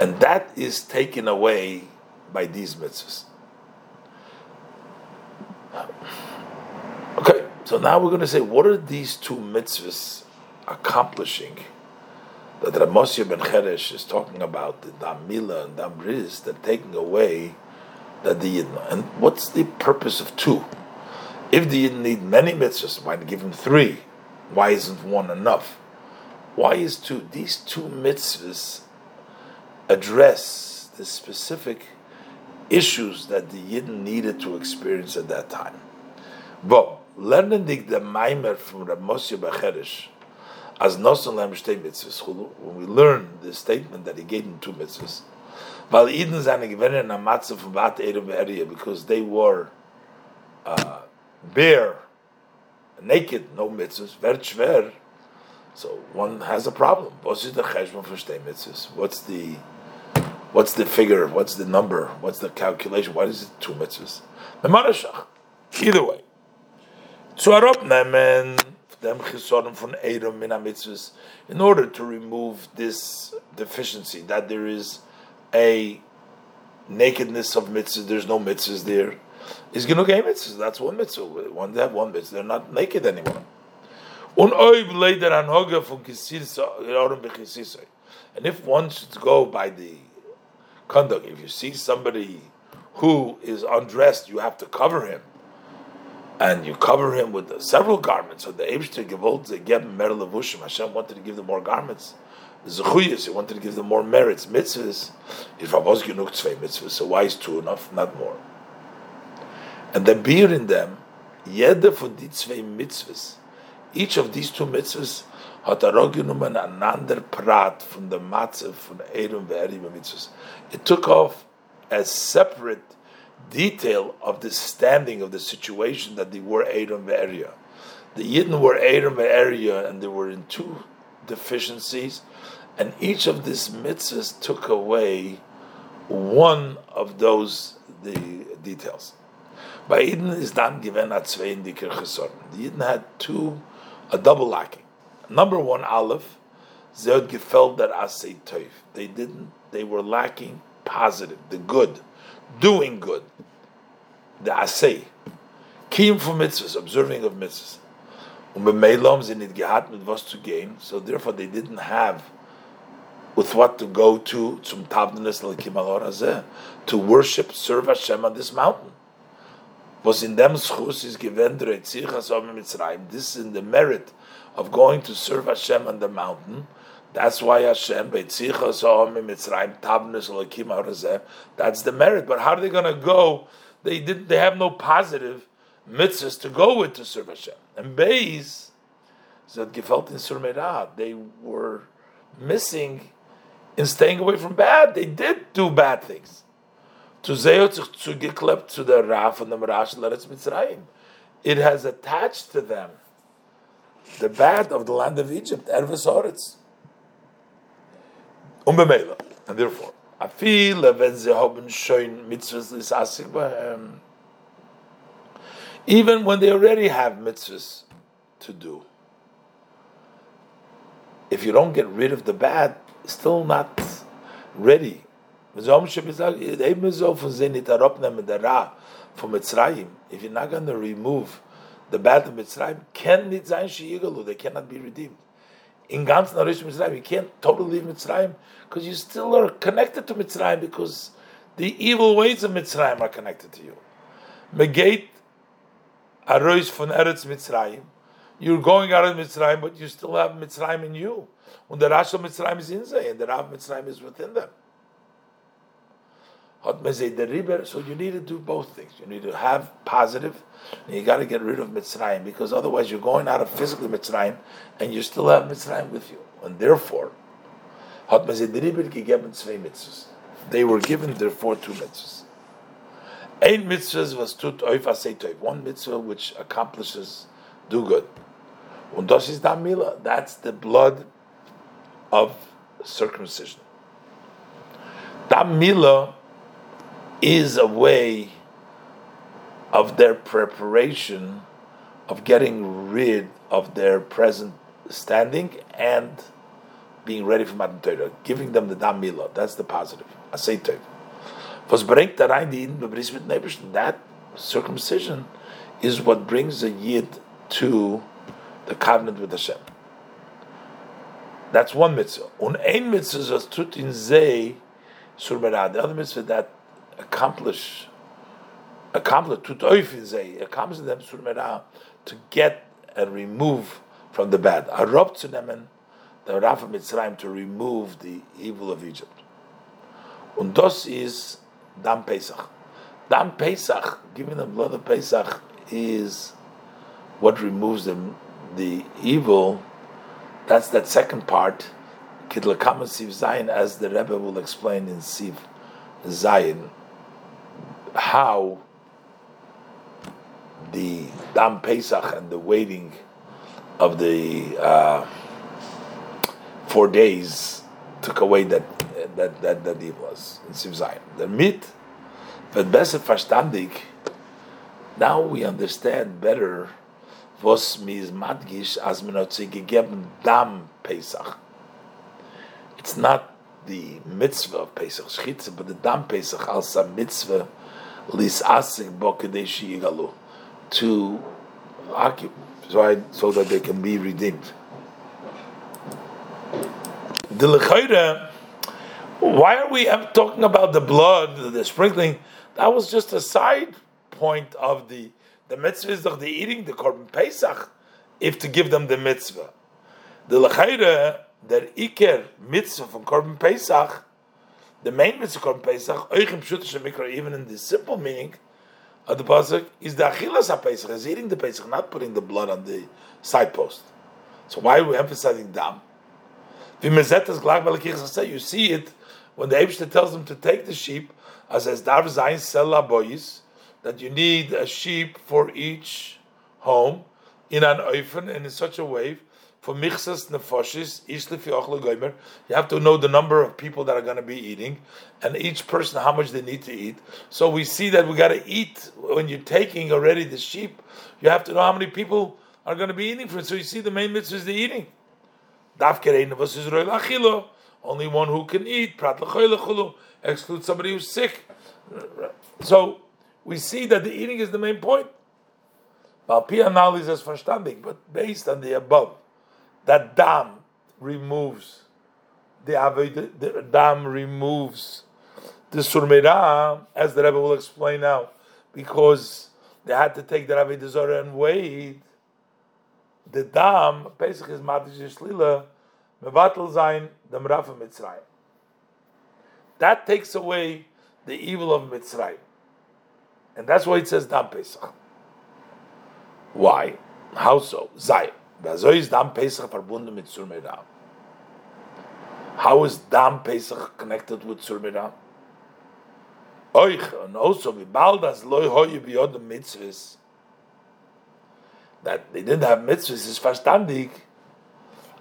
And that is taken away by these mitzvahs. Okay, so now we're going to say, what are these two mitzvahs accomplishing that Rav Moshe ben Cheresh is talking about, the Dam Milah and Dam Bris, that taking away that the Yidden. And what's the purpose of two? If the Yidden need many mitzvahs, why give him three? Why isn't one enough? Why is two? These two mitzvahs address the specific issues that the Yidden needed to experience at that time. But learning the Maimer from Rav Moshe ben Cheresh, as noson lehem shtei mitzvahs chulu, when we learn the statement that he gave them two mitzvahs, weil Eden seine Gewinner na matze von bat edom ve'eria, because they were uh, bare, naked, no mitzvahs, vert schwer, so one has a problem. What's the cheshbon for shtei mitzvahs? What's the what's the figure? What's the number? What's the calculation? Why is it two mitzvahs? Either way, zu arop nemen them chisorim von edom mina mitzvahs, in order to remove this deficiency, that there is a nakedness of mitzvahs, there's no mitzvahs there. Is genugay mitzvahs, that's one mitzvah. One they have one mitzvah, they're not naked anymore. And if one should go by the conduct, if you see somebody who is undressed, you have to cover him. And you cover him with uh, several garments. So the Eibishter gewollt geben mehr levushim. Hashem wanted to give them more garments. Zechuyos, he wanted to give them more merits, mitzvahs. If I was genug zwei mitzvahs, so why is two enough, not more? And the beer in them, jeder von die zwei mitzvahs, each of these two mitzvahs, hat er auch genommen an ander prat von der Matze von Edom ve'erim mitzvahs. It took off as separate detail of the standing of the situation that they were Edom ve'eria. The Yidden were Edom ve'eria, and they were in two deficiencies, and each of these mitzvahs took away one of those the details. By Yidden is dann given at zwei in diker chesorim. The Yidden had two, a double lacking. Number one, Aleph, Zehod gefällt der Asay Teuf. They didn't, they were lacking positive, the good, doing good, the asay, kim for mitzvahs, observing of mitzvahs. Und bei Melom sie nicht gehabt mit was zu gehen, so therefore they didn't have with what to go to zum Tavdenes l'kimalor hazeh, to worship, serve Hashem on this mountain. Was in dem Schus is given Eretz Yisrael Mitzrayim. This is in the merit of going to serve Hashem on the mountain. That's why Hashem Eretz Yisrael Mitzrayim Tavdenes l'kimalor hazeh. That's the merit. But how are they going to go? They did. They have no positive mitzvahs to go with to serve Hashem. And Beis that gefällt in Surmeirah, they were missing in staying away from bad. They did do bad things. To Zeo zu geklebt zu der Ra von dem Rash Eretz Mitzrayim. It has attached to them the bad of the land of Egypt, Erev Pesach. Unbemela, and therefore, Afile wenn sie haben schön mitzvahs lisasik behem. Even when they already have mitzvahs to do. If you don't get rid of the bad, it's still not ready. If you're not going to remove the bad of Mitzrayim, they cannot be redeemed. In ganz Narish Mitzrayim, you can't totally leave Mitzrayim because you still are connected to Mitzrayim because the evil ways of Mitzrayim are connected to you. Megate Arois von Eretz Mitzrayim. You're going out of Mitzrayim, but you still have Mitzrayim in you. And the Rashi Mitzrayim is in Zay, and the Rav Mitzrayim is within them. So you need to do both things. You need to have positive, and you got to get rid of Mitzrayim, because otherwise you're going out of physically Mitzrayim, and you still have Mitzrayim with you. And therefore, they were given, therefore, two mitzvahs. Ein mitzvah was tut oif asay toif. One mitzvah which accomplishes do good. Und das ist Dam Milah. That's the blood of circumcision. Dam Milah is a way of their preparation of getting rid of their present standing and being ready for Matan Torah. Giving them the Dam Milah. That's the positive. Asay toif. Was bringt da rein die Yidden bebris mit Neibishn? That circumcision is what brings the Yid to the covenant with Hashem. That's one mitzvah. Und ein mitzvah was tut in Zeh Surmerah. The other mitzvah that accomplish accomplish tut oif in Zeh accomplishes them Surmerah to get and remove from the bad. Arob zu nemen the Rav of Mitzrayim, to remove the evil of Egypt. Und das is Dam Pesach. Dam Pesach, giving the blood of Pesach, is what removes them, the evil. That's that second part, Kidlakam Siv Zayin, as the Rebbe will explain in Siv Zayin, how the Dam Pesach and the waiting of the uh, four days took away that that that that evil was in Siv Zayin. The mit, but besser verstandig. Now we understand better was mis madgish as menotzi gegeben Dam Pesach. It's not the mitzvah of Pesach Shchitze, but the Dam Pesach als a mitzvah lis asik bo kedei sheyigalu, to occupy so that they can be redeemed. The lechayre, why are we talking about the blood, the sprinkling? That was just a side point of the the mitzvahs of the eating the Korban Pesach, if to give them the mitzvah. The lechayre, the iker mitzvah from Korban Pesach, the main mitzvah of Korban Pesach, oichim pshuta shemikra, even in the simple meaning of the pasuk, is the achilas ha-Pesach, is eating the Pesach, not putting the blood on the side post. So why are we emphasizing dam? You see it when the Eibster tells them to take the sheep, as as dar zayin sela boys, that you need a sheep for each home in an oifen and in such a way for michsas nefoshes ishlifi ochle goimer. You have to know the number of people that are going to be eating and each person how much they need to eat. So we see that we got to eat when you're taking already the sheep. You have to know how many people are going to be eating from it. So you see the main mitzvah is the eating. Only one who can eat, exclude somebody who's sick. So we see that the eating is the main point. But based on the above, that dam removes the Avayd, the dam removes the surmeira, as the Rebbe will explain now, because they had to take the Avaydazora and wait. The dam Pesach is Matish Shlila Mevatel Zayin Dam Rafa Mitzrayim. That takes away the evil of Mitzrayim, and that's why it says Dam Pesach. Why? How so? Zayin. How is Dam Pesach connected with Surmira? And also, that they didn't have mitzvahs is verstandig,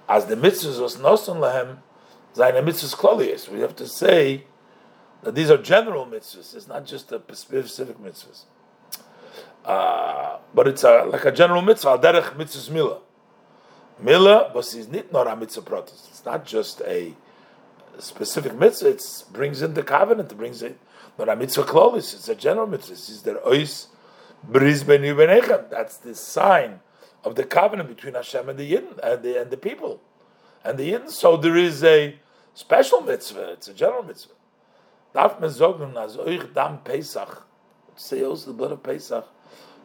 as the mitzvahs was noson lahem, seine mitzvahs klolius. We have to say that these are general mitzvahs. It's not just a specific mitzvahs. Uh, but it's a, like a general mitzvah, derech mitzvahs milah. Milah, but it's not nor a mitzvah protest. It's not just a specific mitzvah. It brings in the covenant. It brings in nor a mitzvah klolius. It's a general mitzvah. It's their ois. Bris Mila, that's the sign of the covenant between Hashem and the Yidden, and the, and the people, and the Yidden. So there is a special mitzvah. It's a general mitzvah. Darf man sagen, as euch Dam Pesach, say also the blood of Pesach,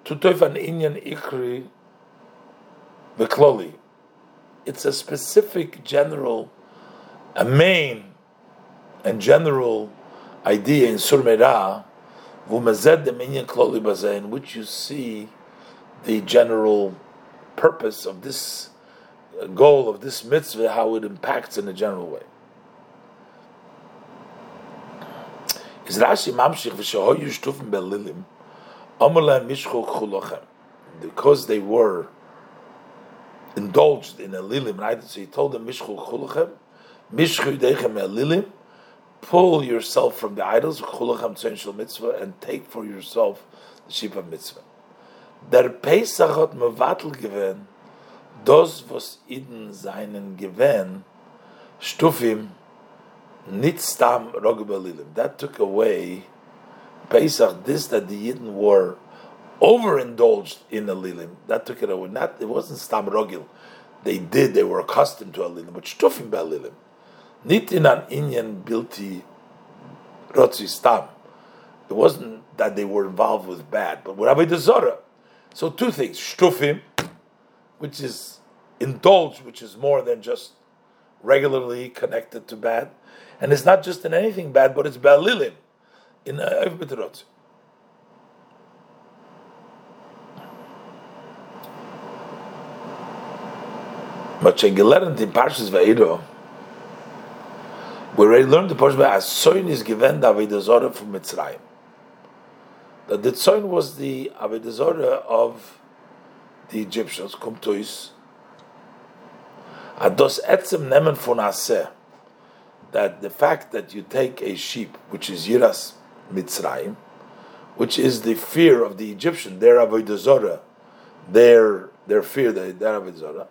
to toif an inyan ikri v'kloli. It's a specific, general, a main and general idea in Sur Meirah, in which you see the general purpose of this goal of this mitzvah, how it impacts in a general way. Is Rashi Mamshich v'sheho yishtufen belilim, amar lehem mishchuk chulochem, because they were indulged in a lilim, right? So he told them mishchuk chulochem, mishchu ydeichem elilim, pull yourself from the idols, and take for yourself the sheep of mitzvah. Der Pesach hat mevatel gewen, das was Iden seinen gewen, stufim nit stam rogabelilim. That took away Pesach, this that the Yidden were overindulged in a lilim. That took it away. Not it wasn't stam rogil. They did. They were accustomed to a lilim, but stufim be lilim. Nit in an Indian bilti rotzi stam. It wasn't that they were involved with bad, but with Avaydazora. So two things: shtufim, which is indulge, which is more than just regularly connected to bad, and it's not just in anything bad, but it's balilim in every rotzi. But gelernt in Parshas Vayiro. We already learned the portion where Asoin is given the Avaydazora from Mitzrayim. That the Tzoin was the Avaydazora of the Egyptians, Kumtois. Ados etzem nemen funaseh. That the fact that you take a sheep, which is Yiras Mitzrayim, which is the fear of the Egyptian, their Avaydazora, their their fear, their, their Avaydazora.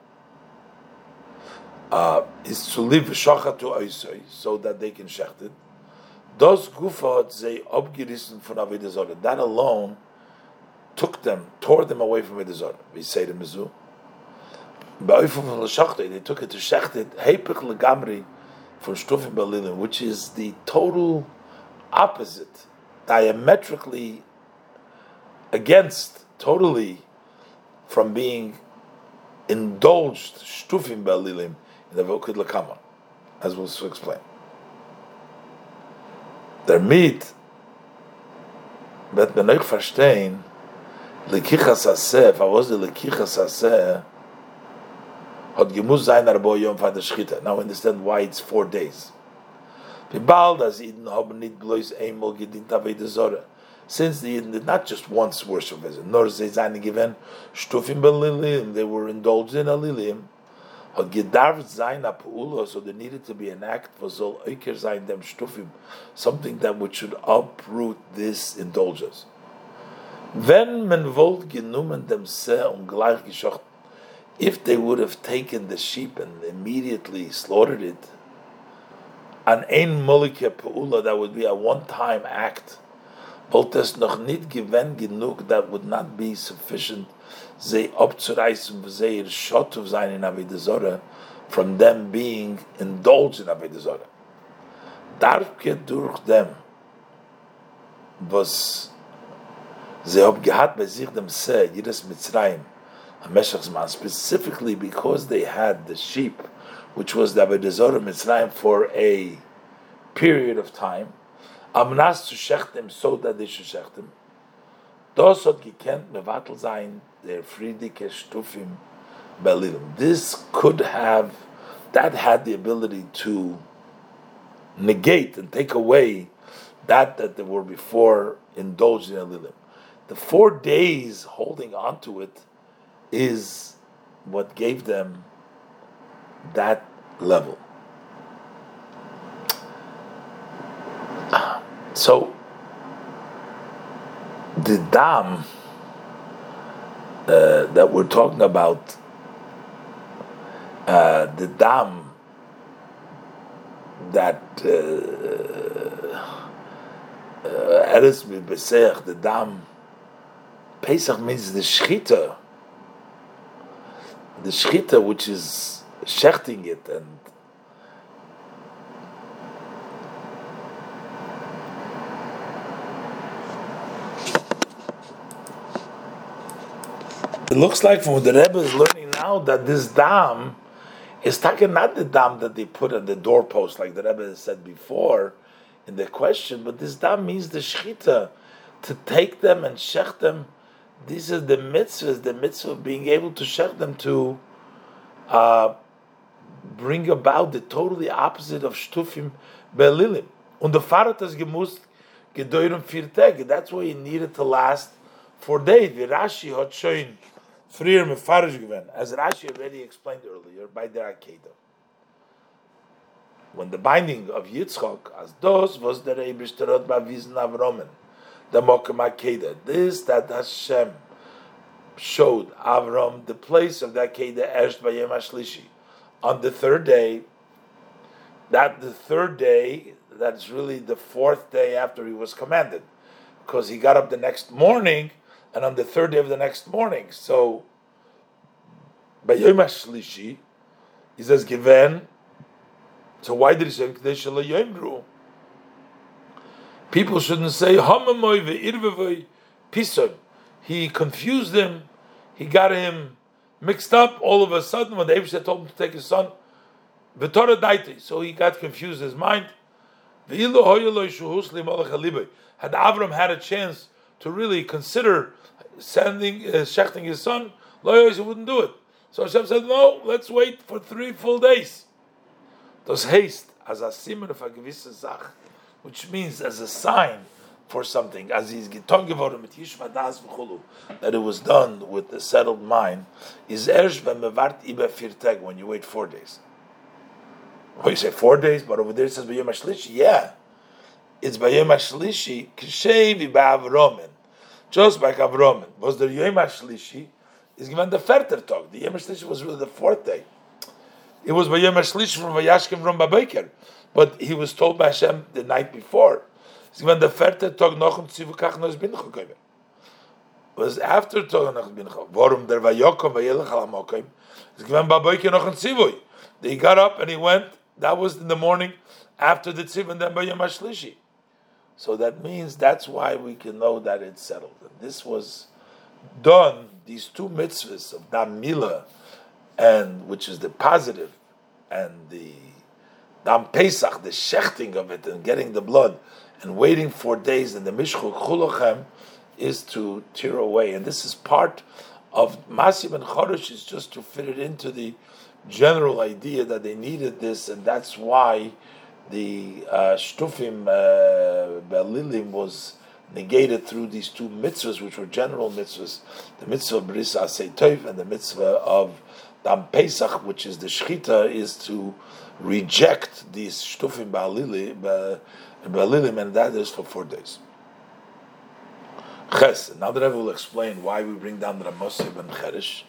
Uh, is to leave shacha to oisoi so that they can shecht it. Those gufot they abgerissen from Avaydazora. That alone took them, tore them away from Avaydazora. We say the mizu. They took it to shecht it. Heipich legamri from shtufim belilim, which is the total opposite, diametrically against, totally from being indulged shtufim belilim. The Vokid Lakama, as we'll explain. Their meat, but when I understand, Lekichas Aseh, I was the Lekichas Aseh, had gemuz sein arba yom for the Shechita. Now understand why it's four days. Since the Yidden did not just once worship as nor they zayin given shtufim belilim, they were indulged in a lilim. So there needed to be an act for Zol Eiker Zayin Dem Shtufim, something that would should uproot this indulgence. If they would have taken the sheep and immediately slaughtered it, an ein molike peula, that would be a one-time act. Altes noch nicht gewend genug, that would not be sufficient, sie abzureißen, sie ihr Schott zu sein in Avaydazora, from them being indulged in Avaydazora. Darf ke durch dem, was sie haben gehabt bei sich dem Se, jedes Mitzrayim, specifically because they had the sheep, which was the Avaydazora Mitzrayim for a period of time, Amnas zu shechtem, so that they should shechtem. Das hat gekent mevatel sein der Friedike Stufim Belilim. This could have, that had the ability to negate and take away that that they were before indulged in Elilim. The four days holding on to it is what gave them that level. So, the Dam uh, that we're talking about, uh, the Dam that Eretz Pesach, the Dam Pesach means the Shechita, the Shechita which is shechting it and it looks like from what the Rebbe is learning now that this dam is talking not the dam that they put on the doorpost, like the Rebbe said before in the question, but this dam means the shechita, to take them and shech them. These are the mitzvahs, the mitzvah of being able to shech them to uh, bring about the totally opposite of shtufim belilim. Und der Pfarrer hat es gemusst gedauern vier Tage. That's why he needed to last four days. The Rashi had shown. Frier mefarish gewen, as Rashi already explained earlier, by the Akedah. When the binding of Yitzchak, as those was the Reibishterot ba'vizn Avromen, the Mokem Akedah, this that Hashem showed Avram the place of the Akedah esht b'yem hashlishi, on the third day, that the third day, that's really the fourth day after he was commanded, because he got up the next morning, and on the third day of the next morning. So, Bayom HaShlishi, he says, given, so why did he say, people shouldn't say, Hamamoy ve'irvevoy pisoy. He confused him, he got him mixed up all of a sudden when the Eibshter told him to take his son, so he got confused in his mind. Had Avram had a chance to really consider sending, uh, shechting his son, lawyers wouldn't do it. So Hashem said, no, let's wait for three full days. Das heißt, as a simon of a gewisse Sach, which means as a sign for something, as he's getan geworden mit Yishva das v'chulu, that it was done with a settled mind, is ersh v'mevart iba firteg, when you wait four days. Well, you say four days, but over there it says, b'yom hashlishi, yeah. It's by Yom HaShlishi, Kishevi ba'Avromen, just like Avromen. Was the Yom HaShlishi is given the Ferter talk. The Yom HaShlishi was really the fourth day. It was by Yom HaShlishi from Vayashkem from Babaker, but he was told by Hashem the night before. It's given the Ferter talk. Nochum Tzivukach Noz Bincho Koyim. Was after talk Noz Bincho. Vorum der Vayokom Vayelach Alamokim. It's given Babaker Nochum Tzivuy. He got up and he went. That was in the morning after the Tziv and then by Yom HaShlishi. So that means that's why we can know that it's settled. And this was done, these two mitzvahs of Dam Milah, and which is the positive, and the Dam Pesach, the shechting of it and getting the blood and waiting four days in the Mishchuk Chulochem is to tear away. And this is part of Ramasim ben Cheresh, is just to fit it into the general idea that they needed this, and that's why the uh, Shtufim uh, Belilim was negated through these two mitzvahs, which were general mitzvahs, the mitzvah of Bris Mila and the mitzvah of Dam Pesach, which is the Shechita, is to reject these Shtufim Belilim, and that is for four days. Ches, now that I will explain why we bring down Ramasim ben Cheresh.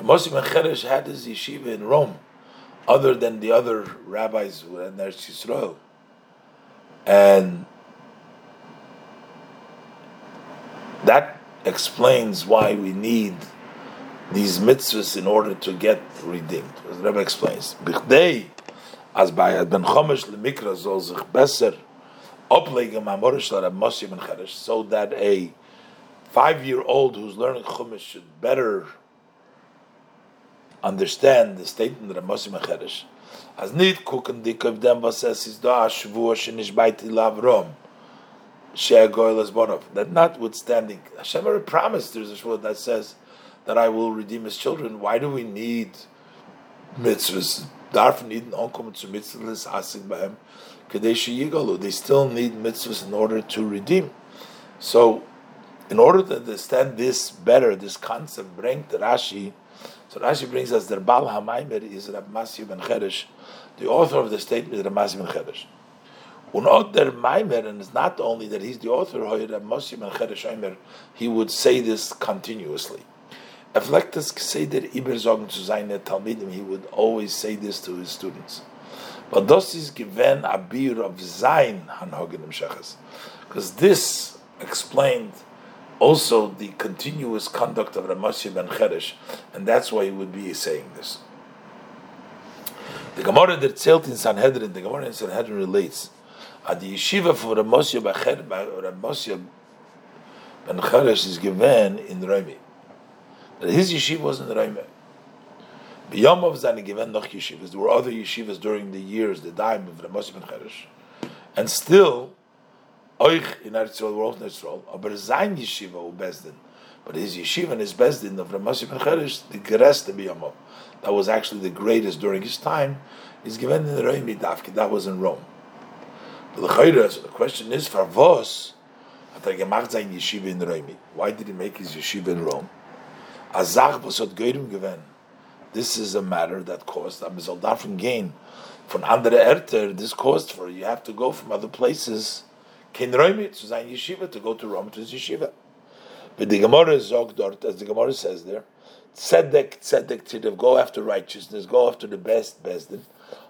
Ramasim ben Cheresh had his yeshiva in Rome, other than the other rabbis who were in Eretz Yisrael. And That explains why we need these mitzvahs in order to get redeemed. As the Rebbe explains, Bichdei, as by Adben Chomesh Lemikra Zolzich Beser, Oplegem Amorish L'Rab Moshiach ben Cheresh, so that a five-year-old who's learning Chumash should better understand the statement of Ramasim ben Cheresh. As need kuken dikav dem vases is da shvua shenishbaiti lavrom she'agoil as bonov. That notwithstanding, Hashem already promised. There's a shvua that says that I will redeem His children. Why do we need mitzvahs? Darf need onkom to mitzvahs asik b'hem kedei sheyigalu. They still need mitzvahs in order to redeem. So, in order to understand this better, this concept, bring to Rashi. So Rashi brings us the Baal HaMaimer is Ramasim ben Cheresh. The author of the statement is Ramasim ben Cheresh. Unot der Maimer, and it's not only that he's the author, Ramasim ben Cheresh, he would say this continuously. Eflectus Seder Iberzogen zu seine Talmidim, he would always say this to his students. But das is given abir of Zayin Hanhogen im Shachas. Because this explained also the continuous conduct of Ramasim ben Cheresh, and that's why he would be saying this. The Gemara that zelt in Sanhedrin, the Gemara in Sanhedrin relates, at the yeshiva for Ramasim ben Cheresh is given in Rami. His yeshiva was in Rami. B'yom of Zani given noch yeshivas. There were other yeshivas during the years, the time of Ramasim ben Cheresh, and still Oich in Eretz Yisrael, world in Eretz Yisrael, aber sein yeshiva u bezdin, but his yeshiva and his bezdin of Ramasim ben Cheresh, the gereste biyamov, that was actually the greatest during his time, is given in the Rome Davki. That was in Rome. But the so the question is, for vos hat er gemacht sein yeshiva in Rome? Why did he make his yeshiva in Rome? Azach basot geidum gewen. This is a matter that caused a misaldan from gain from andere erter. This caused for you have to go from other places. Ken Roimi to sein yeshiva, to go to Rome to his yeshiva. But the Gemara zog dort, as the Gemara says there, tzedek tzedek tzedek, go after righteousness, go after the best besdin,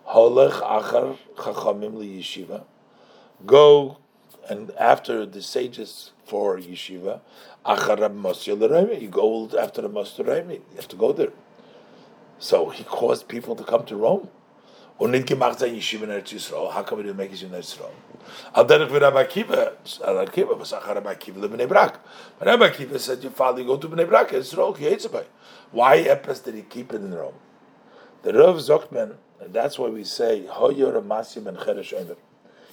holech achar chachamim li yeshiva, go and after the sages for yeshiva, achar Rabbi Moshe le Roimi, you go after the Moshe Roimi, you have to go there. So he caused people to come to Rome. Und nicht gemacht sein Yeshiva in Eretz Yisrael. How come we didn't make Yeshiva in Eretz Yisrael? Al derech with Rabbi Akiva, Rabbi Akiva, was achar Rabbi Akiva le Bnei Brak. Rabbi Akiva said, your father, you go to Bnei Brak, Yisrael, he hates it. Why Epes did he keep it in Rome? The Rav Zokman, and that's why we say, Hoyo Ramasim ben Cheresh Omer.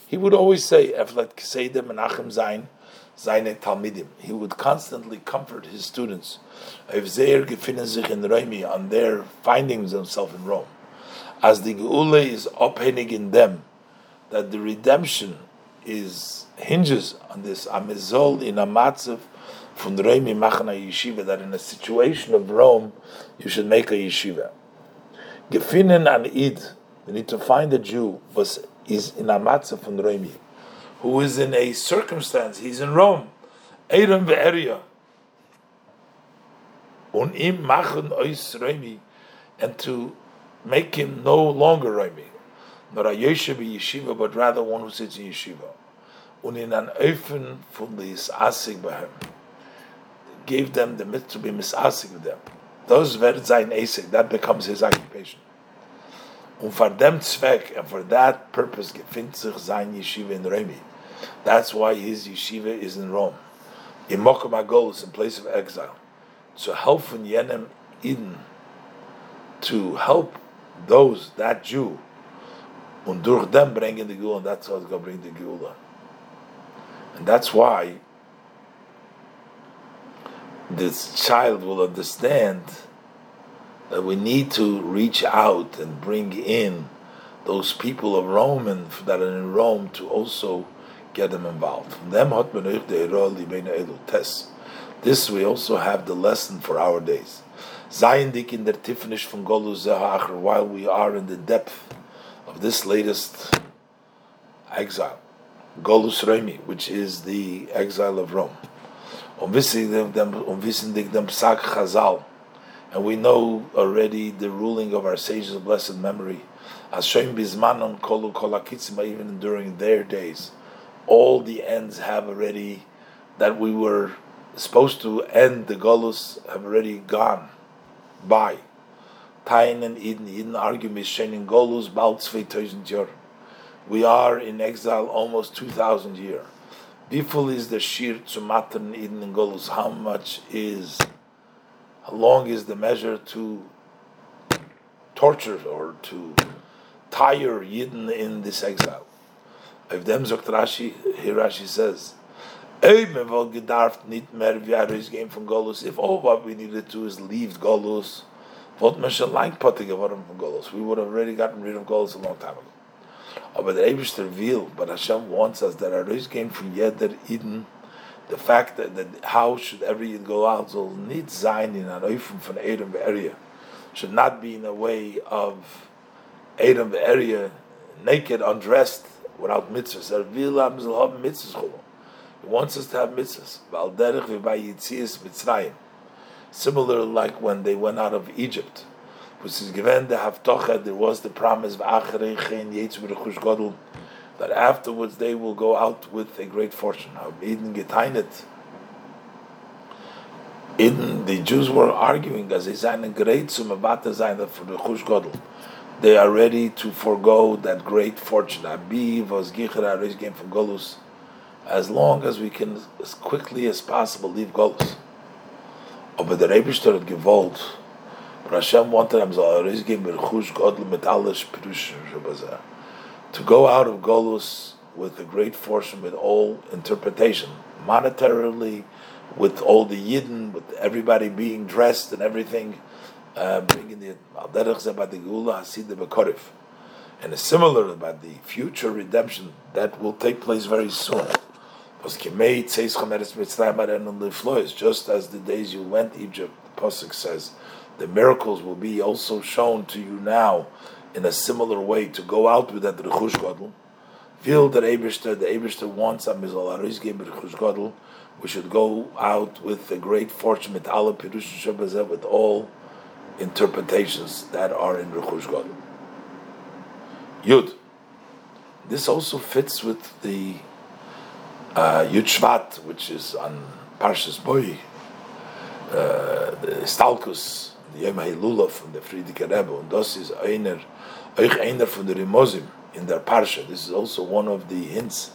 He would always say, Eflet Kseidem and Achim Zayin, Zayne Talmidim. He would constantly comfort his students. If they gefinnen sich in Rome, on their finding themselves in Rome. As the Geula is opening in them, that the redemption is hinges on this amizol in a matzav from Rami Machna Yeshiva, that in a situation of Rome you should make a yeshiva. Gefinnen an id, we need to find a Jew was is in a matzav from Rami, who is in a circumstance, he's in Rome, Eiram ve'eria, un im machen ois Rami, and to make him no longer Rami, not a Yeshiva Yeshiva, but rather one who sits in Yeshiva. And in an open for this asik b'hem, gave them the mitzvah to be misasik with them. Those wird sein asik, that becomes his occupation. And for them zweck, and for that purpose, gefindt sich sein Yeshiva in Rami. That's why his Yeshiva is in Rome. In Mokum HaGolus, in place of exile, to help von jenem Eden, to help those, that Jew, and durch them bringing the Geula, and that's how it's going to bring the Geula. And that's why this child will understand that we need to reach out and bring in those people of Rome and that are in Rome to also get them involved. From them, this we also have the lesson for our days. Zayendik in der Tiffenish from Golus Zeha'achar, while we are in the depth of this latest exile, Golus Remi, which is the exile of Rome. Umwissendik dem Psak Chazal, and we know already the ruling of our sages of blessed memory, Hashem Bizmanon Kolu Kolakitzma, even during their days, all the ends have already, that we were is supposed to end the Golus have already gone by. Tain and Eden, Eden argument Shenin Golus bald two thousand year. We are in exile almost two thousand year. Biful is the sheer to matan Eden and Golus. How much is, how long is the measure to torture or to tire Yidden in this exile? If them Zokt Rashi, here Rashi says, if all what we needed to is leave Golus, we would have already gotten rid of Golus a long time ago. But the Eibush reveal, but Hashem wants us that Arois came from Yeder Eden. The fact that, that how should every Yid go out? So need Zayin in an Oifim from Edom area. Should not be in a way of Edom area, naked, undressed, without mitzvahs. He wants us to have mitzvahs. Similar like when they went out of Egypt, which is given the Haftocha, there was the promise that afterwards they will go out with a great fortune. In the Jews were arguing as they sign a great sumabata sign for the Chush Godel. They are ready to forego that great fortune. Abi was Gichra Rish came from Golus. As long as we can, as quickly as possible, leave Golus. But the Rebbe started gevolt. But Hashem wanted them to go out of Golus with a great fortune, with all interpretation, monetarily, with all the Yidden, with everybody being dressed and everything. Uh, bringing the Al-Derech about the Geula Hasid the Bekorif, and it's similar about the future redemption that will take place very soon. Just as the days you went Egypt, the Pesach says, the miracles will be also shown to you now in a similar way to go out with that Rechush Godel. Feel that Eibishter, the Eibishter wants Amizol Aris Geb Rechush Godel. We should go out with the great fortune with Allah Pirush Shabbazeh, with all interpretations that are in Rechush Godel. Yud. This also fits with the uh, Yud Shvat, which is on Parshas Bo, uh, the Stalkus, the Yom HaLula from the Friedike Rebbe, and das is einer, euch einer from the Rimosim in their Parsha. This is also one of the hints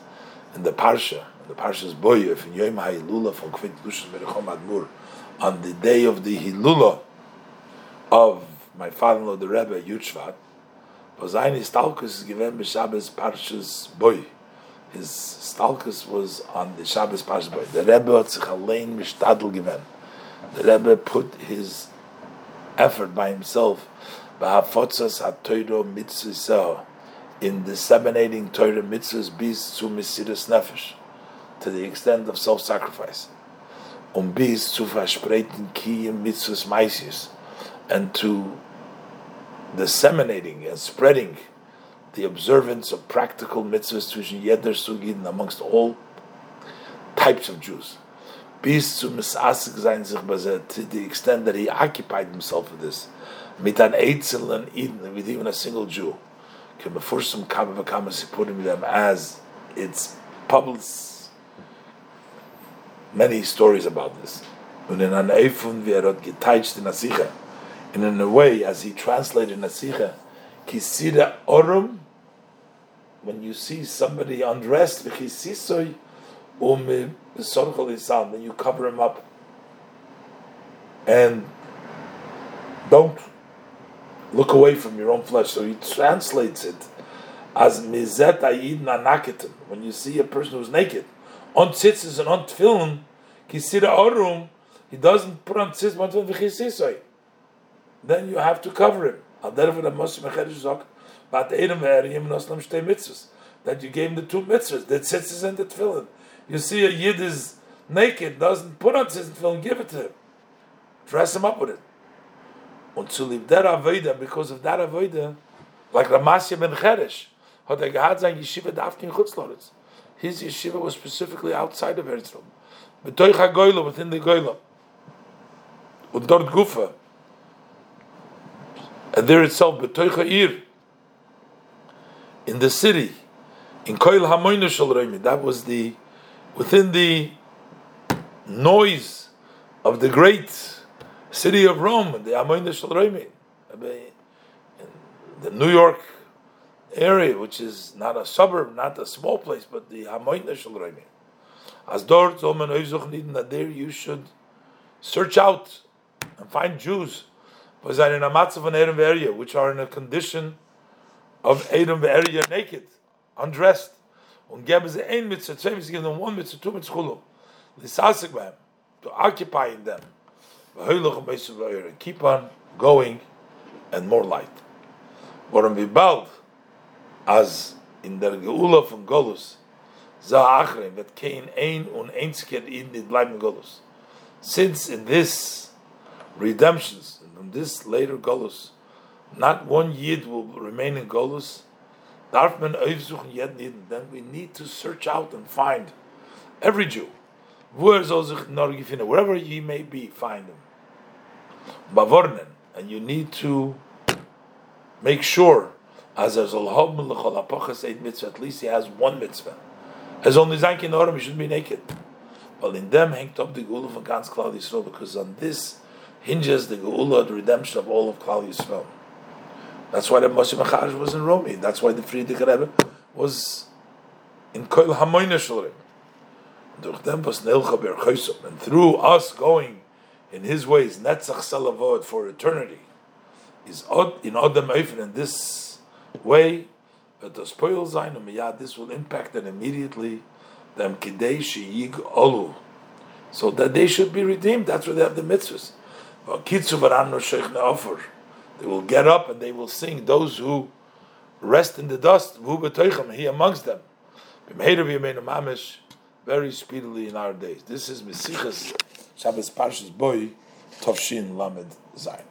in the Parsha, in the Parshas Bo, in Yom HaLula from Kvit Lushon Merechom Admur, on the day of the Hilula of my father-in-law, the Rebbe, Yud Shvat, his stalkus is given by Shabbos Parshas Bo. His stalkus was on the Shabbos Parshas Bo. The Rebbe hat sich allein mishtadl given. The Rebbe put his effort by himself in disseminating Torah mitzvahs bis zu mesiras nefesh, to the extent of self-sacrifice, um bis zu verspreiten kiyum mitzvahs meisius, and to disseminating and spreading the observance of practical mitzvahs zwischen jeder Sugin amongst all types of Jews. Bis zu misasik sein sich bezet, to the extent that he occupied himself with this, mit an einzelnen Eden, with even a single Jew, kemefursim kamavakama sipurim them, as it's public many stories about this. And in an eifun wie er hat geteicht in asicha. And in a way, as he translated Nasicha, Kisira Orum, when you see somebody undressed, then you cover him up and don't look away from your own flesh. So he translates it as Mizet Ayid Nanaketim, when you see a person who's naked, on tzitzis and on tefillin, Kisira Orum, he doesn't put on tzitzis, but on tefillin, then you have to cover him. That you gave him the two mitzvahs, the tzitzis and the tefillin. You see a Yid is naked, doesn't put on tzitzis and tefillin, give it to him. Dress him up with it. And to leave that Avaydazora, because of that Avaydazora, like Ramasim ben Cheresh, his yeshiva was specifically outside of Eretz Yisrael, within the Goyla. And dort Gufa, and there itself, in the city, in Koil Hamoinu Shel Reimi, that was the within the noise of the great city of Rome, the Avaydazora, the New York area, which is not a suburb, not a small place, but the Avaydazora. As dort zomen oizuch nid nadir, you should search out and find Jews which are in a condition of Edom ve'eria, naked, undressed. And give them one mitzvah, two mitzvah, to occupy them. And keep on going and more light. As in the Geula from Golus, since in this redemptions, in this later Golus, not one Yid will remain in Golus, then we need to search out and find every Jew, wherever he may be, find him. And you need to make sure, as at least he has one mitzvah. As only Zanki Noram, he should be naked. Well, in them hanged up the Geula of Gans Klal Yisrael, because on this hinges the Geula, the redemption of all of Klal Yisrael. That's why the Moshiach was in Rome. That's why the Friedike Rebbe was in Koil Hamoyne Shulrim. And through us going in his ways, Netzach Salavod for eternity, is in Odem Eifen, in this way, this will impact them immediately, so that they should be redeemed. That's where they have the mitzvahs. They will get up and they will sing, those who rest in the dust, he amongst them, very speedily in our days. This is Mesichas Shabbos Parshas Bo Tovshin Lamed Zayin.